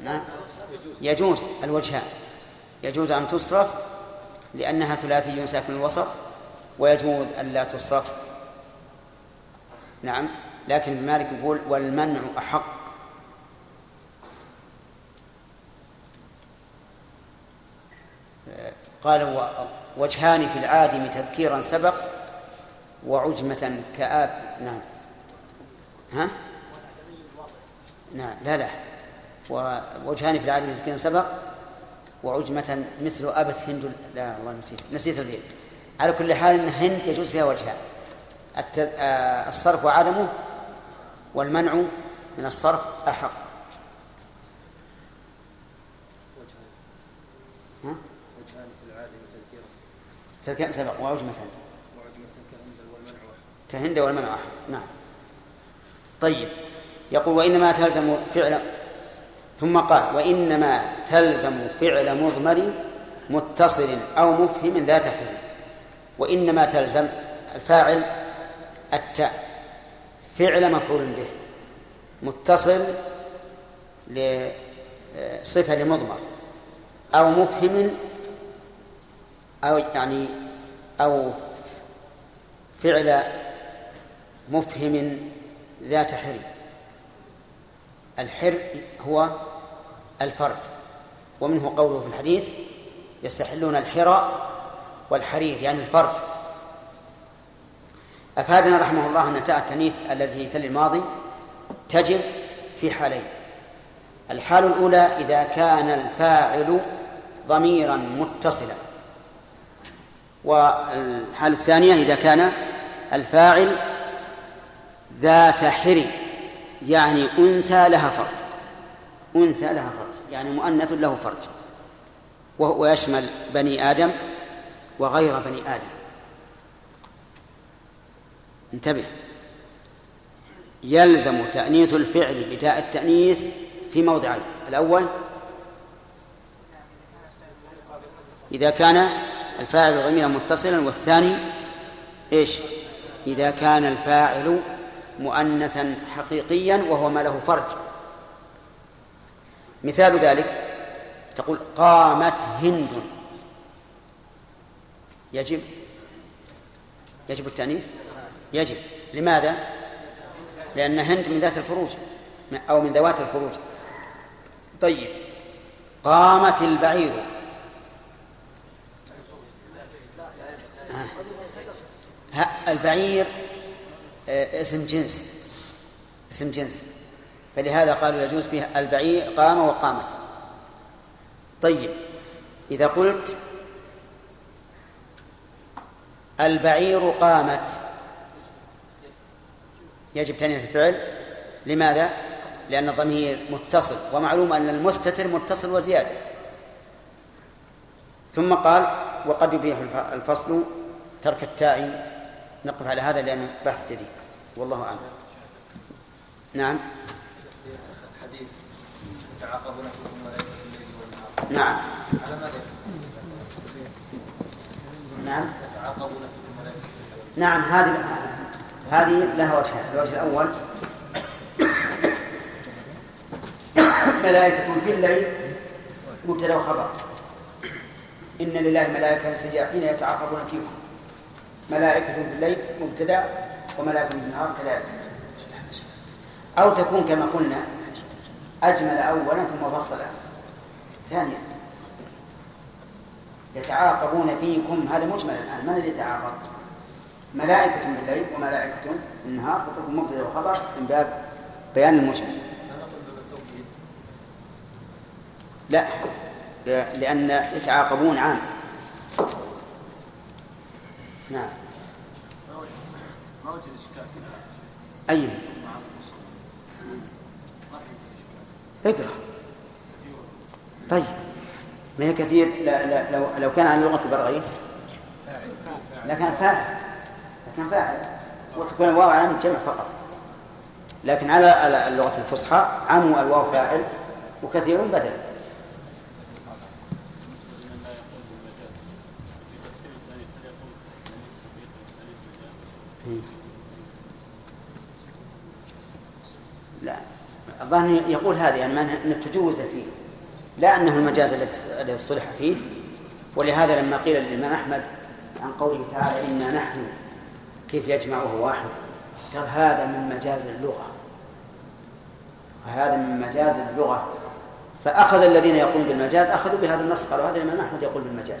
نعم يجوز الوجهان، يجوز أن تصرف لأنها ثلاثي ساكن الوسط، ويجوز أن لا تصرف. نعم، لكن مالك يقول والمنع أحق. قال وجهان في العادم تذكيرا سبق وعجمة كآب. نعم ها نعم لا لا ووجهان في العادم تذكيرا سبق وعجمة مثل أبت هند. لا الله نسيت نسيت البيت. على كل حال إن هند يجوز فيها وجهان، الصرف وعدمه، والمنع من الصرف أحق. ها؟ تذكير سبق وعجمة كهند والمنع أحق. نعم طيب، يقول وإنما تلزم فعل، ثم قال وإنما تلزم فعل مضمر متصل أو مفهم ذات حين. وإنما تلزم الفاعل التاء، فعل مفعول به، متصل لصفة لمضمر أو مفهم، أو يعني أو فعل مفهم ذات حري. الحر هو الفرج، ومنه قوله في الحديث يستحلون الحراء والحرير يعني الفرج. أفادنا رحمه الله أن تاء التانيث الذي تلي الماضي تجب في حالين. الحال الأولى إذا كان الفاعل ضميرا متصلا، والحال الثانية إذا كان الفاعل ذات حري يعني أنثى لها فرج، أنثى لها فرج يعني مؤنث له فرج، وهو يشمل بني آدم وغير بني آدم. انتبه، يلزم تأنيث الفعل بتاء التأنيث في موضعين. الأول إذا كان الفاعل ضميرا متصلا، والثاني إيش إذا كان الفاعل مؤنثا حقيقيا وهو ما له فرج. مثال ذلك تقول قامت هند، يجب يجب التأنيث، يجب. لماذا؟ لأن هند من ذات الفروج أو من ذوات الفروج. طيب قامت البعير، البعير اسم جنس، اسم جنس، فلهذا قالوا يجوز فيها البعير قام وقامت. طيب إذا قلت البعير قامت يجب تأنيث الفعل. لماذا؟ لأن الضمير متصل، ومعلوم أن المستتر متصل وزيادة. ثم قال وقد يبيح الفصل ترك التاء. نقف على هذا لأنه بحث جديد والله أعلم. نعم نعم نعم نعم هذه هذه لها وجهان. الوجه الأول ملائكة في الليل مبتدأ وخبر، إن لله ملائكة سجاحين يتعاقبون فيكم، ملائكة في الليل مبتدأ وملائكة في النهار كذلك. أو تكون كما قلنا أجمل أولا ثم فصلا. ثانيا يتعاقبون فيكم، هذا مجمل الآن، من الذي يتعاقب؟ ملائكة بالليل وملائكة بالنهار، فتكون مبتدأ وخبر من باب بيان المجمل. لا لأن يتعاقبون عام. نعم أيه اقرأ. طيب ما هي كثير. لا لا لو, لو كان عن لغة البرغيث لكان فاعل لكن فاعل وتكون الواو علامة جمع فقط، لكن على اللغة الفصحى عمو الواو فاعل وكثير بدل. لا الظاهر يقول هذا يعني أن تجوز فيه لا أنه المجاز الذي اصطلح فيه. ولهذا لما قيل للإمام أحمد عن قوله تعالى إنا نحن كيف يجمعه واحد، قال هذا من مجاز اللغة، هذا من مجاز اللغة. فأخذ الذين يقولون بالمجاز أخذوا بهذا النص قالوا هذا الإمام أحمد يقول بالمجاز.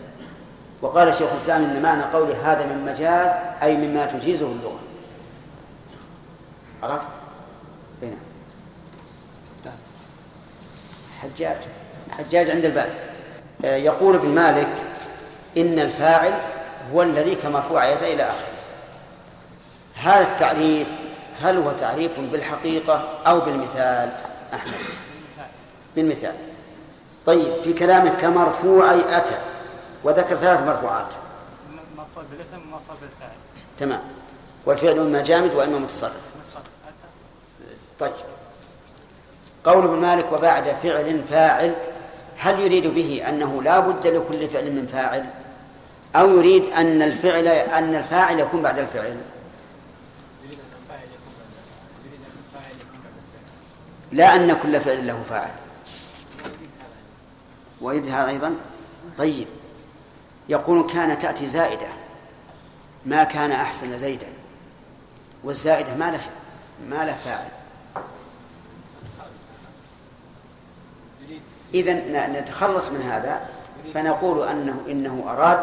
وقال شيخ الإسلام إن معنى قوله هذا من مجاز أي مما تجيزه اللغة. عرفت؟ هنا حجاج حجاج عند الباب يقول ابن مالك إن الفاعل هو الذي كمرفوع يده إلى آخره. هذا التعريف هل هو تعريف بالحقيقة أو بالمثال؟ أحمد بالمثال. طيب في كلامه كمرفوع أتى وذكر ثلاث مرفوعات، مرفوع بالاسم ومرفوع بالفاعل، تمام، والفعل إما جامد وإما متصرف. طيب قول ابن مالك وبعد فعل فاعل، هل يريد به أنه لا بد لكل فعل من فاعل أو يريد أن الفعل أن الفاعل يكون بعد الفعل؟ لا أن كل فعل له فاعل ويبدأ هذا أيضا. طيب يقول كان تأتي زائدة، ما كان أحسن زيدا، والزائدة ما له ما له فاعل. إذن نتخلص من هذا فنقول أنه إنه أراد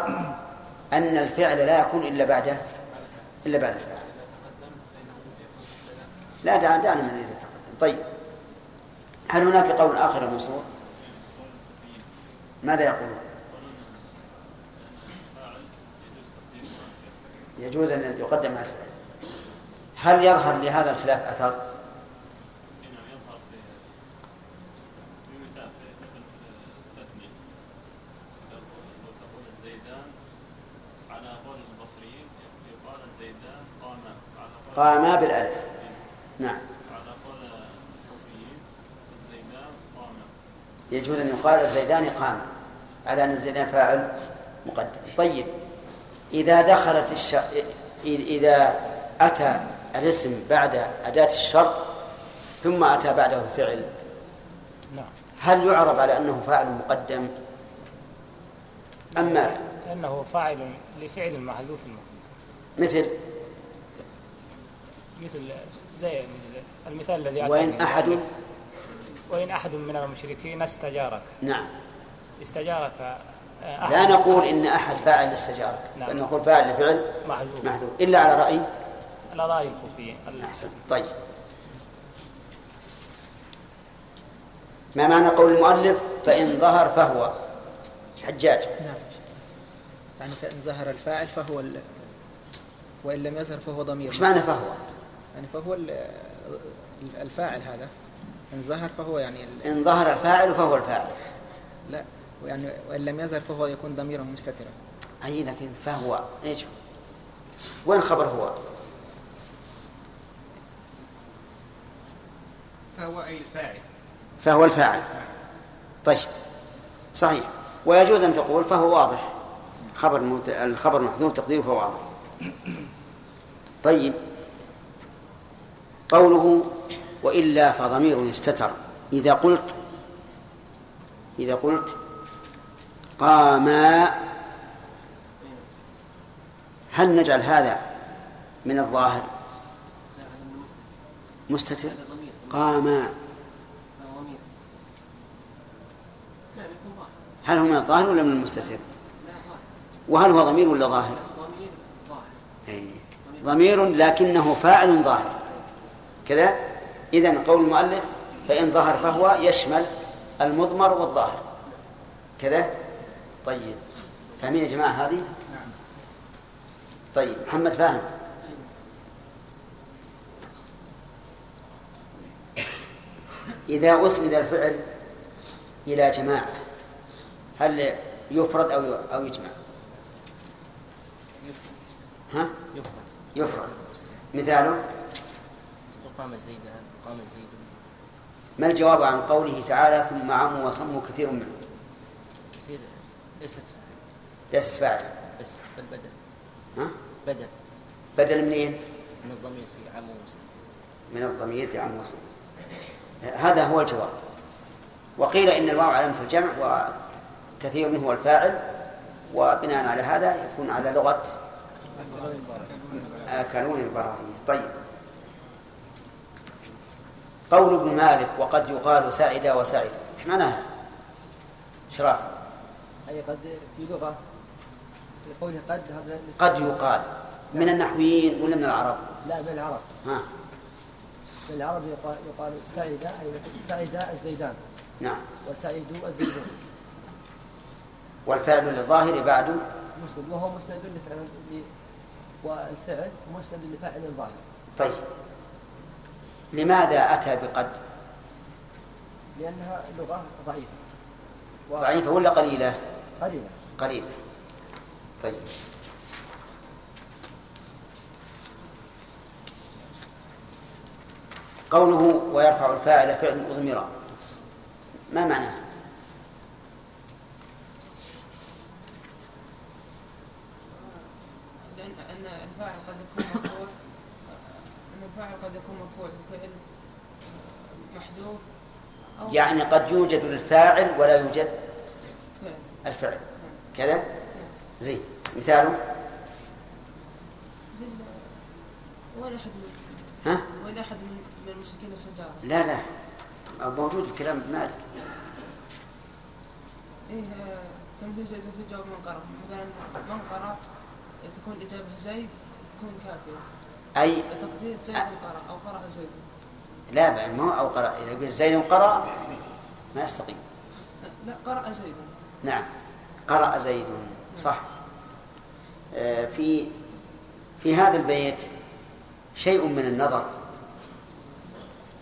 أن الفعل لا يكون إلا بعده إلا بعد الفاعل. لا دعنا من إذا تقدم. طيب هل هناك قول آخر يا منصور؟ ماذا يقولون؟ يجوز أن يقدم على الفعل. هل يظهر لهذا الخلاف أثر؟ قاما بالألف، نعم. يجوز أن يقال الزيدان قام على أن الزيدان فاعل مقدم. طيب إذا دخلت الش... إذا أتى الاسم بعد أداة الشرط ثم أتى بعده الفعل، هل يعرب على أنه فاعل مقدم أم لا؟ لأنه فاعل لفعل محذوف مثل مثل زي المثال الذي أتى وإن أحد وإن أحد من المشركين استجارك، نعم استجارك. لا نقول إن أحد فاعل لاستجارك، نعم. بل نقول فاعل لفعل محذوف إلا على رأي على رأي الكوفيين. طيب ما معنى قول المؤلف فإن ظهر فهو حجاج؟ نعم يعني فإن ظهر الفاعل فهو ال... وإن لم يظهر فهو ضمير. مش معنى فهو يعني فهو ال... الفاعل هذا إن ظهر فهو يعني ال... إن ظهر الفاعل فهو الفاعل، لا يعني وإن لم يظهر فهو يكون ضميرا مستترا. أي لكن فهو إيش؟ وين خبر هو؟ فهو أي الفاعل، فهو الفاعل. طيب صحيح. ويجوز أن تقول فهو واضح، خبر المت... الخبر محذوف تقديره فهو واضح. طيب قوله وإلا فضمير استتر، إذا قلت إذا قلت قاما، هل نجعل هذا من الظاهر مستتر؟ قاما هل هو من الظاهر ولا من المستتر؟ وهل هو ضمير ولا ظاهر؟ أي ضمير لكنه فاعل ظاهر كذا. إذن قول المؤلف فإن ظهر فهو يشمل المضمر والظاهر كذا. طيب فاهمين يا جماعة هذه؟ نعم. طيب محمد فاهم؟ إذا أسند الفعل إلى جماعة هل يفرد أو أو يجمع؟ ها؟ يفرد. يفرد. مثاله؟ قام زيد. قام زيد. ما الجواب عن قوله تعالى ثم عموا وصموا كثير منهم؟ كثير ليست ليست فاعلة. بس بل بدل. ها؟ بدل. بدل منين؟ من الضمير في عموا وصموا. من الضمير في عموا وصموا. هذا هو الجواب. وقيل إن الواو علامة الجمع وكثير منه هو الفاعل، وبناء على هذا يكون على لغة آكلون البراغيث. طيب، قول ابن مالك وقد يقال سعد وسعد، ايش معناها؟ اشراف اي قد في لغة قوله قد، هذا قد يقال من النحويين ولا من العرب؟ لا من العرب. ها، من العرب يقال, يقال سعد اي سعد الزيدان. نعم، وسعد الزيدان. والفعل للظاهر بعده مسند، وهو مسند لفعل، والفعل مسند لفعل الظاهر. طيب، لماذا أتى بقد؟ لأنها لغة ضعيفة. و... ضعيفة ولا قليلة؟ قليلة. قليلة. طيب، قوله ويرفع الفاعل فعل أضمرا، ما معناه؟ لأن الفاعل قد يكون مفعول، الفاعل قد يكون مفعول بفعل محذوف، يعني قد يوجد الفاعل ولا يوجد الفعل كذا. زين، مثاله؟ ولا أحد من ها ولا أحد من المشركين الشجاع. لا لا، موجود الكلام بمالك. إيه، كم زيد في جواب منقرة، مثلا منقرة تكون إجابة زيد تكون كافية. أي تقدير زيد قرأ أو قرأ زيد. لا بقى، ما هو أو قرأ، إذا قلت زيد قرأ ما يستقيم. لا، قرأ زيد. نعم، قرأ زيد صح. آه، في في هذا البيت شيء من النظر.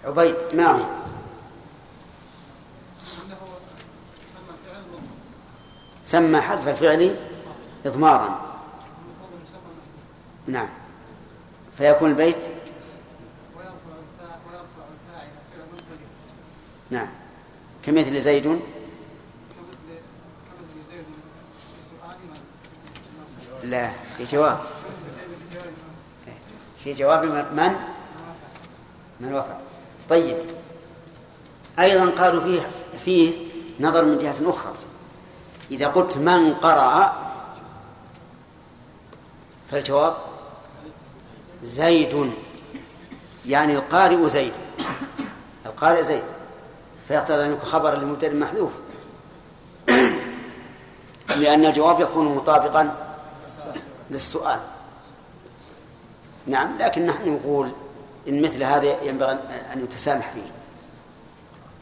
عبيد، ما هو؟ سمى حذف الفعل إضمارا. نعم، فيكون البيت ويرفع الفاعل فعل مضمر. نعم، كمثل زيد. كمثل زيد لا، في جواب، في جواب من من وفع. طيب، أيضا قالوا فيه فيه نظر من جهة أخرى. إذا قلت من قرأ فالجواب زيد، يعني القارئ زيد، القارئ زيد، فيقتضي أنك خبر لمبتدأ محذوف، لأن الجواب يكون مطابقا للسؤال. نعم، لكن نحن نقول إن مثل هذا ينبغي أن يتسامح فيه،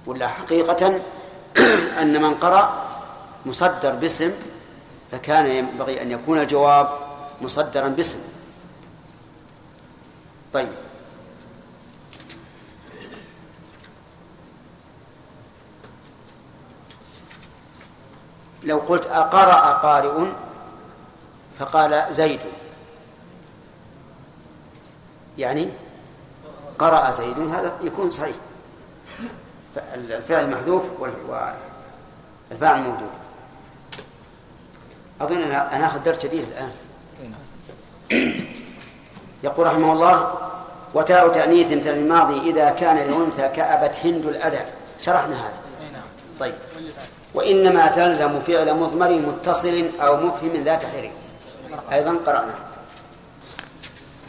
ولا حقيقة أن من قرأ مصدر باسم، فكان ينبغي أن يكون الجواب مصدرا باسم. طيب، لو قلت أقرأ قارئ فقال زيد، يعني قرأ زيد، هذا يكون صحيح، الفعل محذوف والفاعل موجود. أظن أنا أخذ درس جديد الآن. يقول رحمه الله وتاء تأنيث مثل الماضي إذا كان لأنثى كأبت هند الأذى، شرحنا هذا. طيب، وإنما تلزم فعل مضمر متصل أو مفهم لا تحريك، أيضا قرأناه.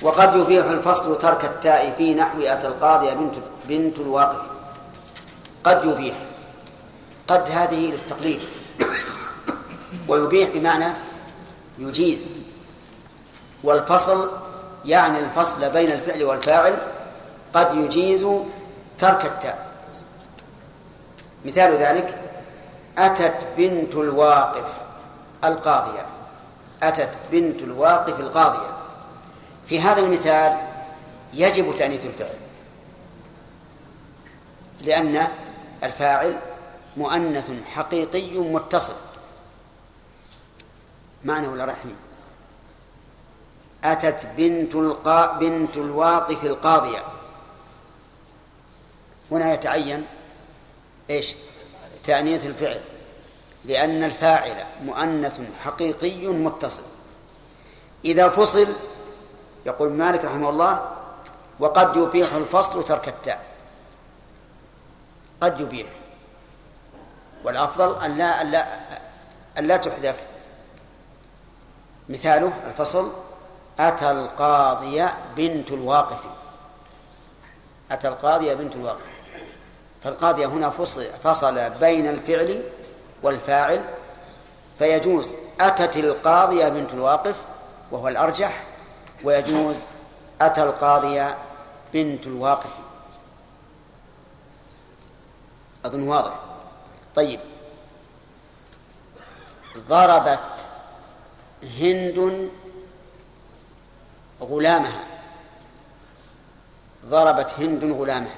وقد يبيح الفصل ترك التاء في نحو أتى القاضية بنت, بنت الواقف. قد يبيح، قد هذه للتقليد، ويبيح بمعنى يجيز. والفصل يعني الفصل بين الفعل والفاعل، قد يجيز ترك التاء. مثال ذلك أتت بنت الواقف القاضية، أتت بنت الواقف القاضية. في هذا المثال يجب تأنيث الفعل، لأن الفاعل مؤنث حقيقي متصل. معنى ولا رحيم؟ أتت بنت, القا... بنت الواقف القاضية. هنا يتعين إيش؟ تأنيث الفعل، لأن الفاعل مؤنث حقيقي متصل. إذا فصل يقول مالك رحمه الله وقد يبيح الفصل ترك التاء، قد يبيح، والأفضل أن لا, أن لا, أن لا تحذف. مثاله الفصل أتى القاضية بنت الواقف، أتى القاضية بنت الواقف، فالقاضية هنا فصل, فصل بين الفعل والفاعل، فيجوز أتت القاضية بنت الواقف وهو الأرجح، ويجوز أتى القاضية بنت الواقف. أظن واضح. طيب، ضربت هند غلامها، ضربت هند غلامها،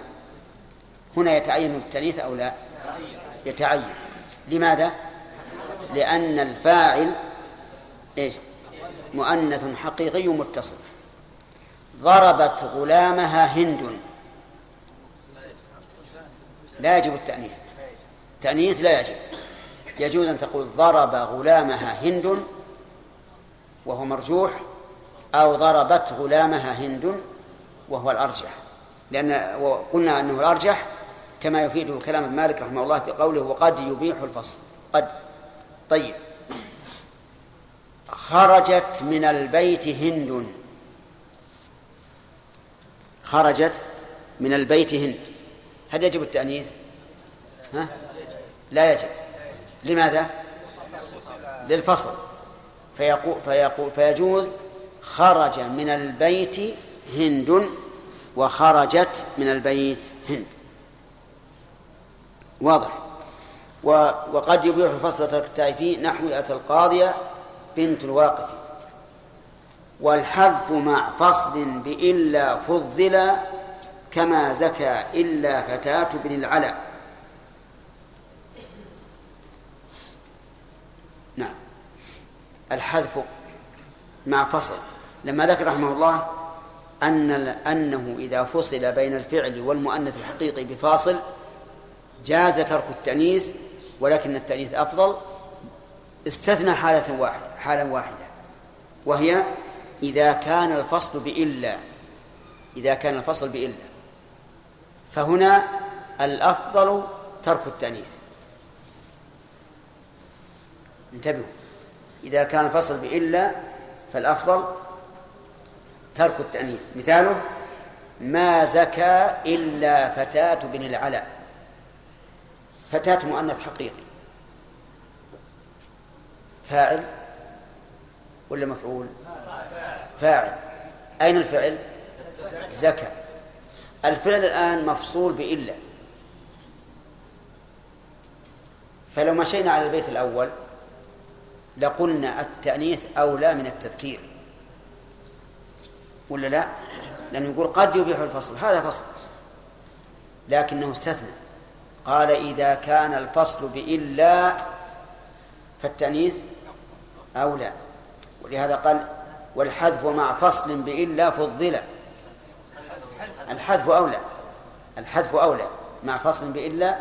هنا يتعين التأنيث أو لا؟ يتعين. لماذا؟ لأن الفاعل إيش؟ مؤنث حقيقي متصل. ضربت غلامها هند، لا يجب التأنيث، التأنيث لا يجب. يجوز أن تقول ضرب غلامها هند وهو مرجوح، أو ضربت غلامها هند وهو الأرجح، لأن قلنا أنه الأرجح كما يفيده كلام مالك رحمه الله في قوله وقد يبيح الفصل، قد. طيب، خرجت من البيت هند، خرجت من البيت هند، هل يجب التأنيث؟ ها؟ لا يجب. لماذا؟ للفصل. فيقول فيقول فيجوز خرج من البيت هند وخرجت من البيت هند. واضح. وقد يبيح الفصل ترك التأنيث نحو أتى القاضية بنت الواقف. والحذف مع فصل بإلا فضل كما زكى إلا فتاة بن العلا. نعم، الحذف مع فصل. لما ذكر رحمه الله أن أنه إذا فصل بين الفعل والمؤنث الحقيقي بفاصل جاز ترك التأنيث، ولكن التأنيث أفضل، استثنى حالة واحدة، حالة واحدة، وهي إذا كان الفصل بإلا، إذا كان الفصل بإلا، فهنا الأفضل ترك التأنيث. انتبهوا، إذا كان الفصل بإلا فالأفضل ترك التأنيث. مثاله ما زكى إلا فتاة بن العلا، فتاة مؤنث حقيقي، فاعل ولا مفعول؟ فاعل. أين الفعل؟ زكى. الفعل الآن مفصول بإلا، فلو مشينا على البيت الأول لقلنا التأنيث أولى من التذكير، ولا لا؟ لأنه يقول قد يبيح الفصل، هذا فصل، لكنه استثنى، قال إذا كان الفصل بإلا فالتأنيث أولى، ولهذا قال والحذف مع فصل بإلا فضل. الحذف أولى، الحذف أولى مع فصل بإلا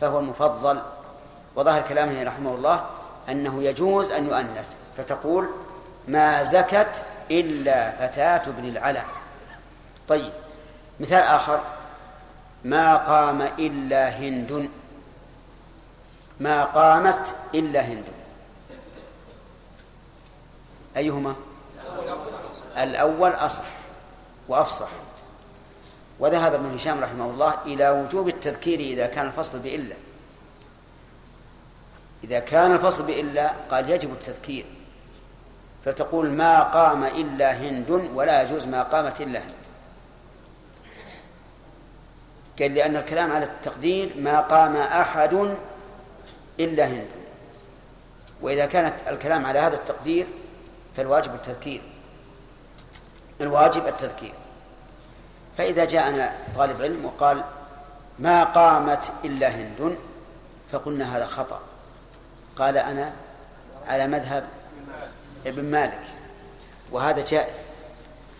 فهو المفضل. وظاهر كلامه رحمه الله أنه يجوز أن يؤنث، فتقول ما زكت إلا فتاة بن العلا. طيب، مثال آخر ما قام إلا هند، ما قامت إلا هند، أيهما؟ الأول أصح وأفصح. وذهب ابن هشام رحمه الله إلى وجوب التذكير إذا كان الفصل بإلا، إذا كان الفصل بإلا قال يجب التذكير، فتقول ما قام إلا هند ولا يجوز ما قامت إلا هند. قال لأن الكلام على التقدير ما قام أحد إلا هند، وإذا كانت الكلام على هذا التقدير فالواجب التذكير، الواجب التذكير. فإذا جاءنا طالب علم وقال ما قامت إلا هند، فقلنا هذا خطأ. قال أنا على مذهب ابن مالك، وهذا جائز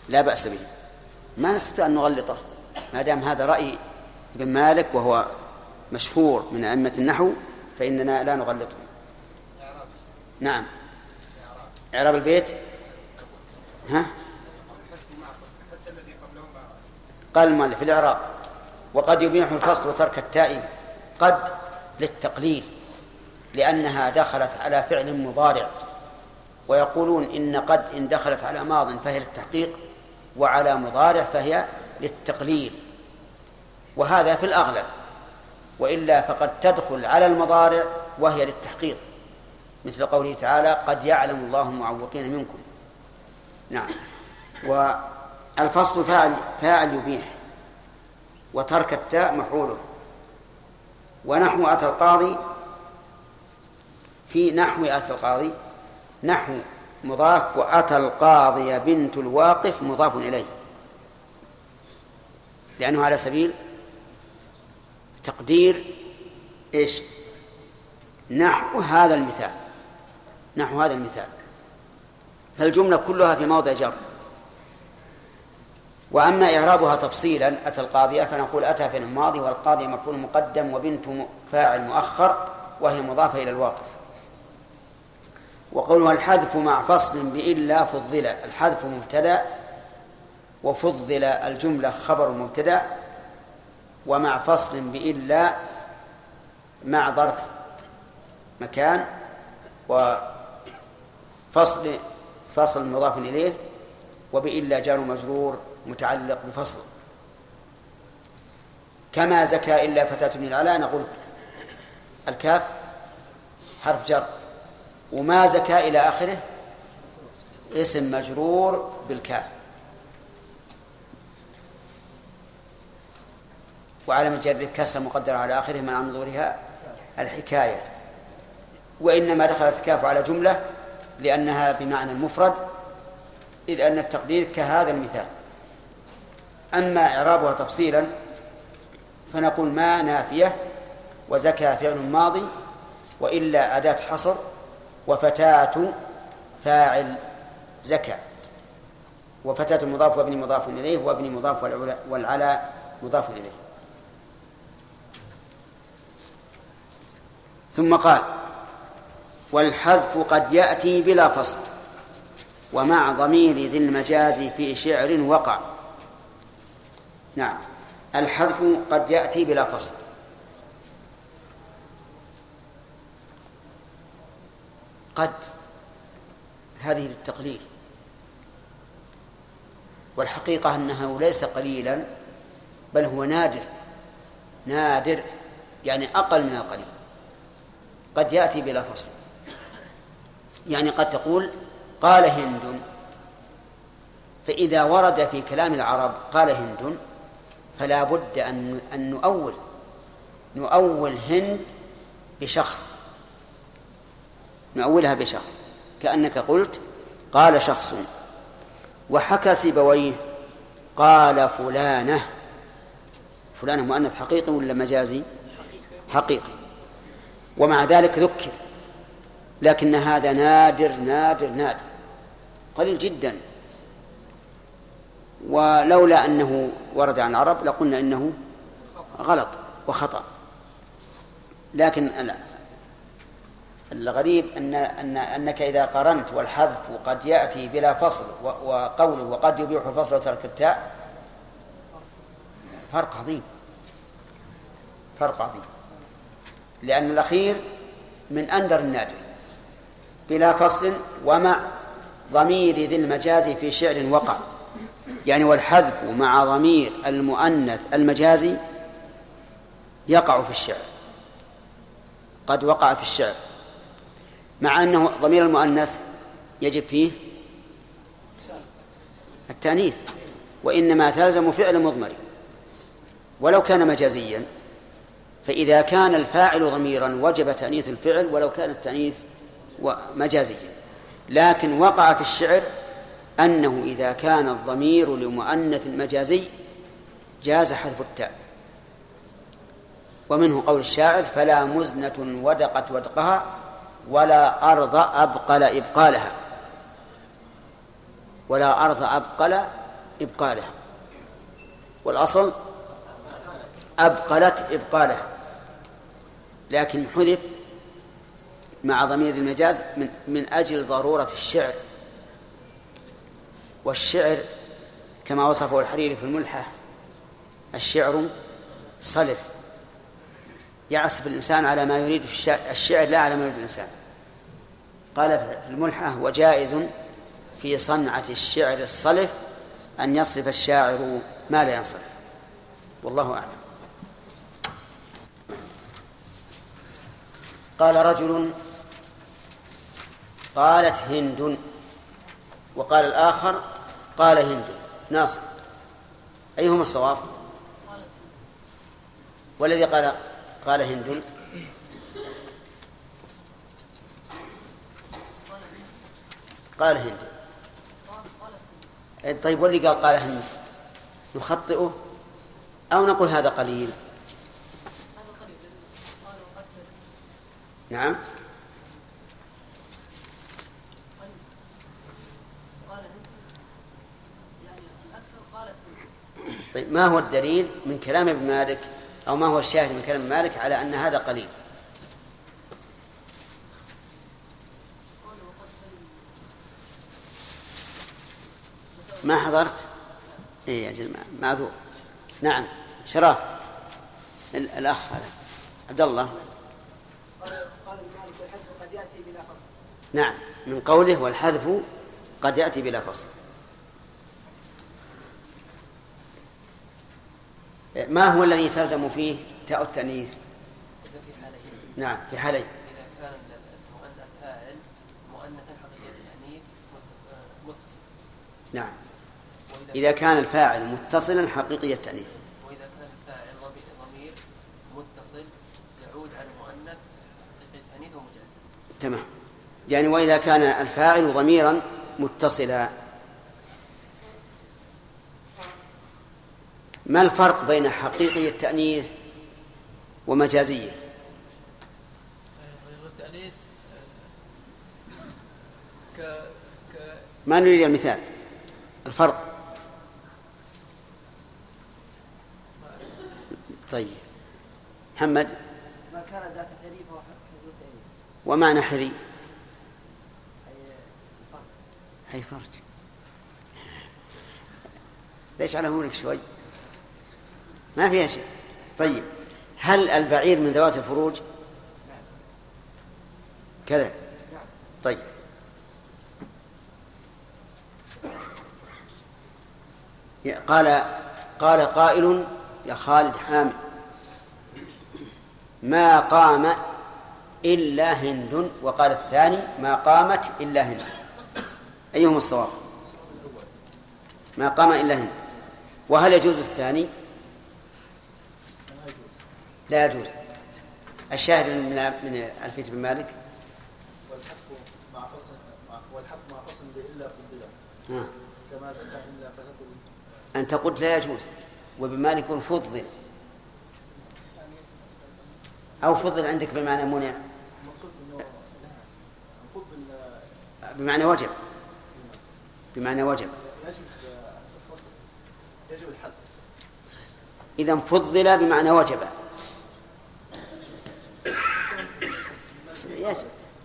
لا بأس به، ما نستطيع أن نغلطه ما دام هذا رأي ابن مالك وهو مشهور من أئمة النحو فإننا لا نغلطه. نعم، إعراب البيت ها؟ قال المؤلف الإعراب وقد يبيح الفصل وترك التاء قد للتقليل، لأنها دخلت على فعل مضارع، ويقولون إن قد إن دخلت على ماض فهي للتحقيق، وعلى مضارع فهي للتقليل، وهذا في الأغلب، وإلا فقد تدخل على المضارع وهي للتحقيق، مثل قوله تعالى قد يعلم الله المعوقين منكم. نعم، والفصل فاعل, فاعل يبيح، وترك التاء مفعوله. ونحو أتى القاضي، في نحو أتى القاضي نحو مضاف، وأتى القاضي بنت الواقف مضاف إليه، لأنه على سبيل تقدير إيش؟ نحو هذا المثال، نحو هذا المثال، فالجملة كلها في موضع جر. وأما إعرابها تفصيلا أتى القاضية فنقول أتى فعل ماضي، والقاضي مفعول مقدم، وبنت فاعل مؤخر، وهي مضافة إلى الواقف. وقولها الحذف مع فصل بإلا فضل، الحذف مبتدأ، وفضل الجملة خبر مبتدأ، ومع فصل بإلا مع ظرف مكان، وفصل فصل مضاف إليه، وبإلا جار مجرور متعلق بفصل. كما زكى إلا فتاة من العلاء، نقول الكاف حرف جر، وما زكى إلى آخره اسم مجرور بالكاف، وعلامة جره كسر مقدرة على آخره من عن ظهورها الحكاية. وإنما دخلت الكاف على جملة لأنها بمعنى المفرد، إذ أن التقدير كهذا المثال. أما إعرابها تفصيلا فنقول ما نافية، وزكى فعل ماضي، وإلا أداة حصر، وفتاة فاعل زكى، وفتاة مضاف، وابن مضاف إليه، وابن مضاف، والعلاء مضاف إليه. ثم قال والحذف قد يأتي بلا فصل، ومع ضمير ذي المجاز في شعر وقع. نعم، الحذف قد يأتي بلا فصل، قد هذه للتقليل، والحقيقة أنه ليس قليلا بل هو نادر، نادر يعني أقل من القليل. قد يأتي بلا فصل يعني قد تقول قال هند، فإذا ورد في كلام العرب قال هند فلا بد أن نؤول نؤول هند بشخص، نؤولها بشخص، كأنك قلت قال شخص. وحكى سيبويه قال فلانة، فلانة مؤنث حقيقي ولا مجازي؟ حقيقي، ومع ذلك ذكر، لكن هذا نادر نادر نادر قليل جدا، ولولا أنه ورد عن العرب لقلنا إنه غلط وخطأ. لكن الغريب أن أن أنك إذا قرنت والحذف قد يأتي بلا فصل وقوله وقد يبيح الفصل وترك التاء فرق عظيم، فرق عظيم، لأن الأخير من أندر النادر. بلا فصل ومع ضمير ذي المجاز في شعر وقع، يعني والحذف مع ضمير المؤنث المجازي يقع في الشعر، قد وقع في الشعر، مع أنه ضمير المؤنث يجب فيه التأنيث، وإنما تلزم فعل مضمر ولو كان مجازيا، فإذا كان الفاعل ضميرا وجب تأنيث الفعل ولو كان التأنيث مجازيا. لكن وقع في الشعر أنه إذا كان الضمير لمؤنث مجازي جاز حذف التاء، ومنه قول الشاعر: فلا مزنة ودقت ودقها ولا أرض أبقل إبقالها ولا أرض أبقل إبقالها والأصل أبقلت إبقالها، لكن حذف مع ضمير المجاز من, من أجل ضرورة الشعر، والشعر كما وصفه الحريري في الملحة: الشعر صلف، يعصف الإنسان على ما يريد الشعر لا على ما يريد الإنسان. قال في الملحة: وجائز في صنعة الشعر الصلف أن يصرف الشاعر ما لا ينصرف. والله أعلم. قال رجل: قالت هند. وقال الآخر: قال هند. ناصر، أيهما الصواب؟ والذي قال قال هند قال هند طيب، واللي قال قال هند نخطئه أو نقول هذا قليل؟ نعم، طيب، ما هو الدليل من كلام ابن مالك أو ما هو الشاهد من كلام مالك على أن هذا قليل؟ ما حضرت؟ إيه يا جماعة، معذور. نعم، شراف الأخ هذا عبد الله. نعم، من قوله: والحذف قد يأتي بلا فصل. ما هو الذي يترجم فيه تاء التأنيث؟ نعم، في حالين: إذا كان المؤنث فاعل مؤنثا حقيقيا التأنيث متصل. نعم، إذا كان الفاعل متصلا حقيقيا التأنيث. وإذا كان الفاعل ضمير متصل يعود على المؤنث حقيقيا التأنيث ومجاز. تمام، يعني وإذا كان الفاعل ضميرا متصلا. ما الفرق بين حقيقي التأنيث ومجازية؟ التأنيث ك... ك... ما نريد المثال، الفرق. طيب، محمد: ما كان ذات حري فهو حري التأنيث. ومعنى حري؟ أي فرج. ليش على هونك شوي؟ ما فيها شيء. طيب، هل البعير من ذوات الفروج؟ كذا. طيب، قال قال قائل يا خالد حامد: ما قام إلا هند. وقال الثاني: ما قامت إلا هند. أيهما الصواب؟ ما قام إلا هند. وهل يجوز الثاني؟ لا يجوز. الشاهد من ألفية بن مالك: والحذف مع فصل بإلا فضلا كما زكى إلا فتقول. أنت قلت لا يجوز، وبن مالك فضل أو فضل عندك بمعنى منع، بمعنى وجب، بمعنى وجب. يجب الحذف. إذن فضل بمعنى وجب.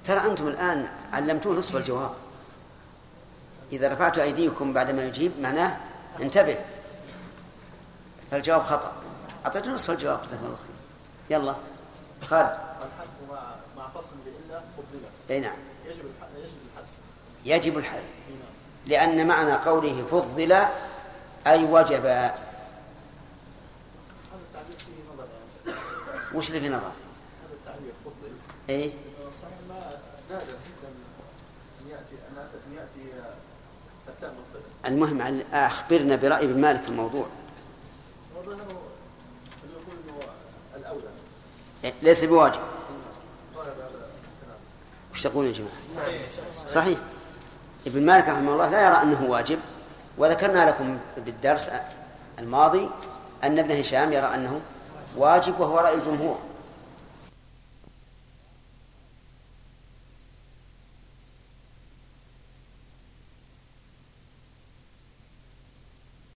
ترى أنتم الآن علمتوه نصف الجواب. إذا رفعتوا أيديكم بعدما يجيب معناه انتبه، فالجواب خطأ. أعطيتوا نصف الجواب. يلا خالد. والحذف مع فصل بإلا فضلا. نعم، يجب الحذف. يجب الحذف لأن معنى قوله فضل أي وجب. وش اللي في نظر؟ ايه صحيح، ما نادر جدا ان ياتي ان ياتي التاء مفردا. المهم اخبرنا براي ابن مالك في الموضوع. والله انه يقول الاولى ليس بواجب. وش تقول يا جماعه؟ صحيح، ابن مالك رحمه الله لا يرى انه واجب، وذكرنا لكم بالدرس الماضي ان ابن هشام يرى انه واجب وهو رأي الجمهور.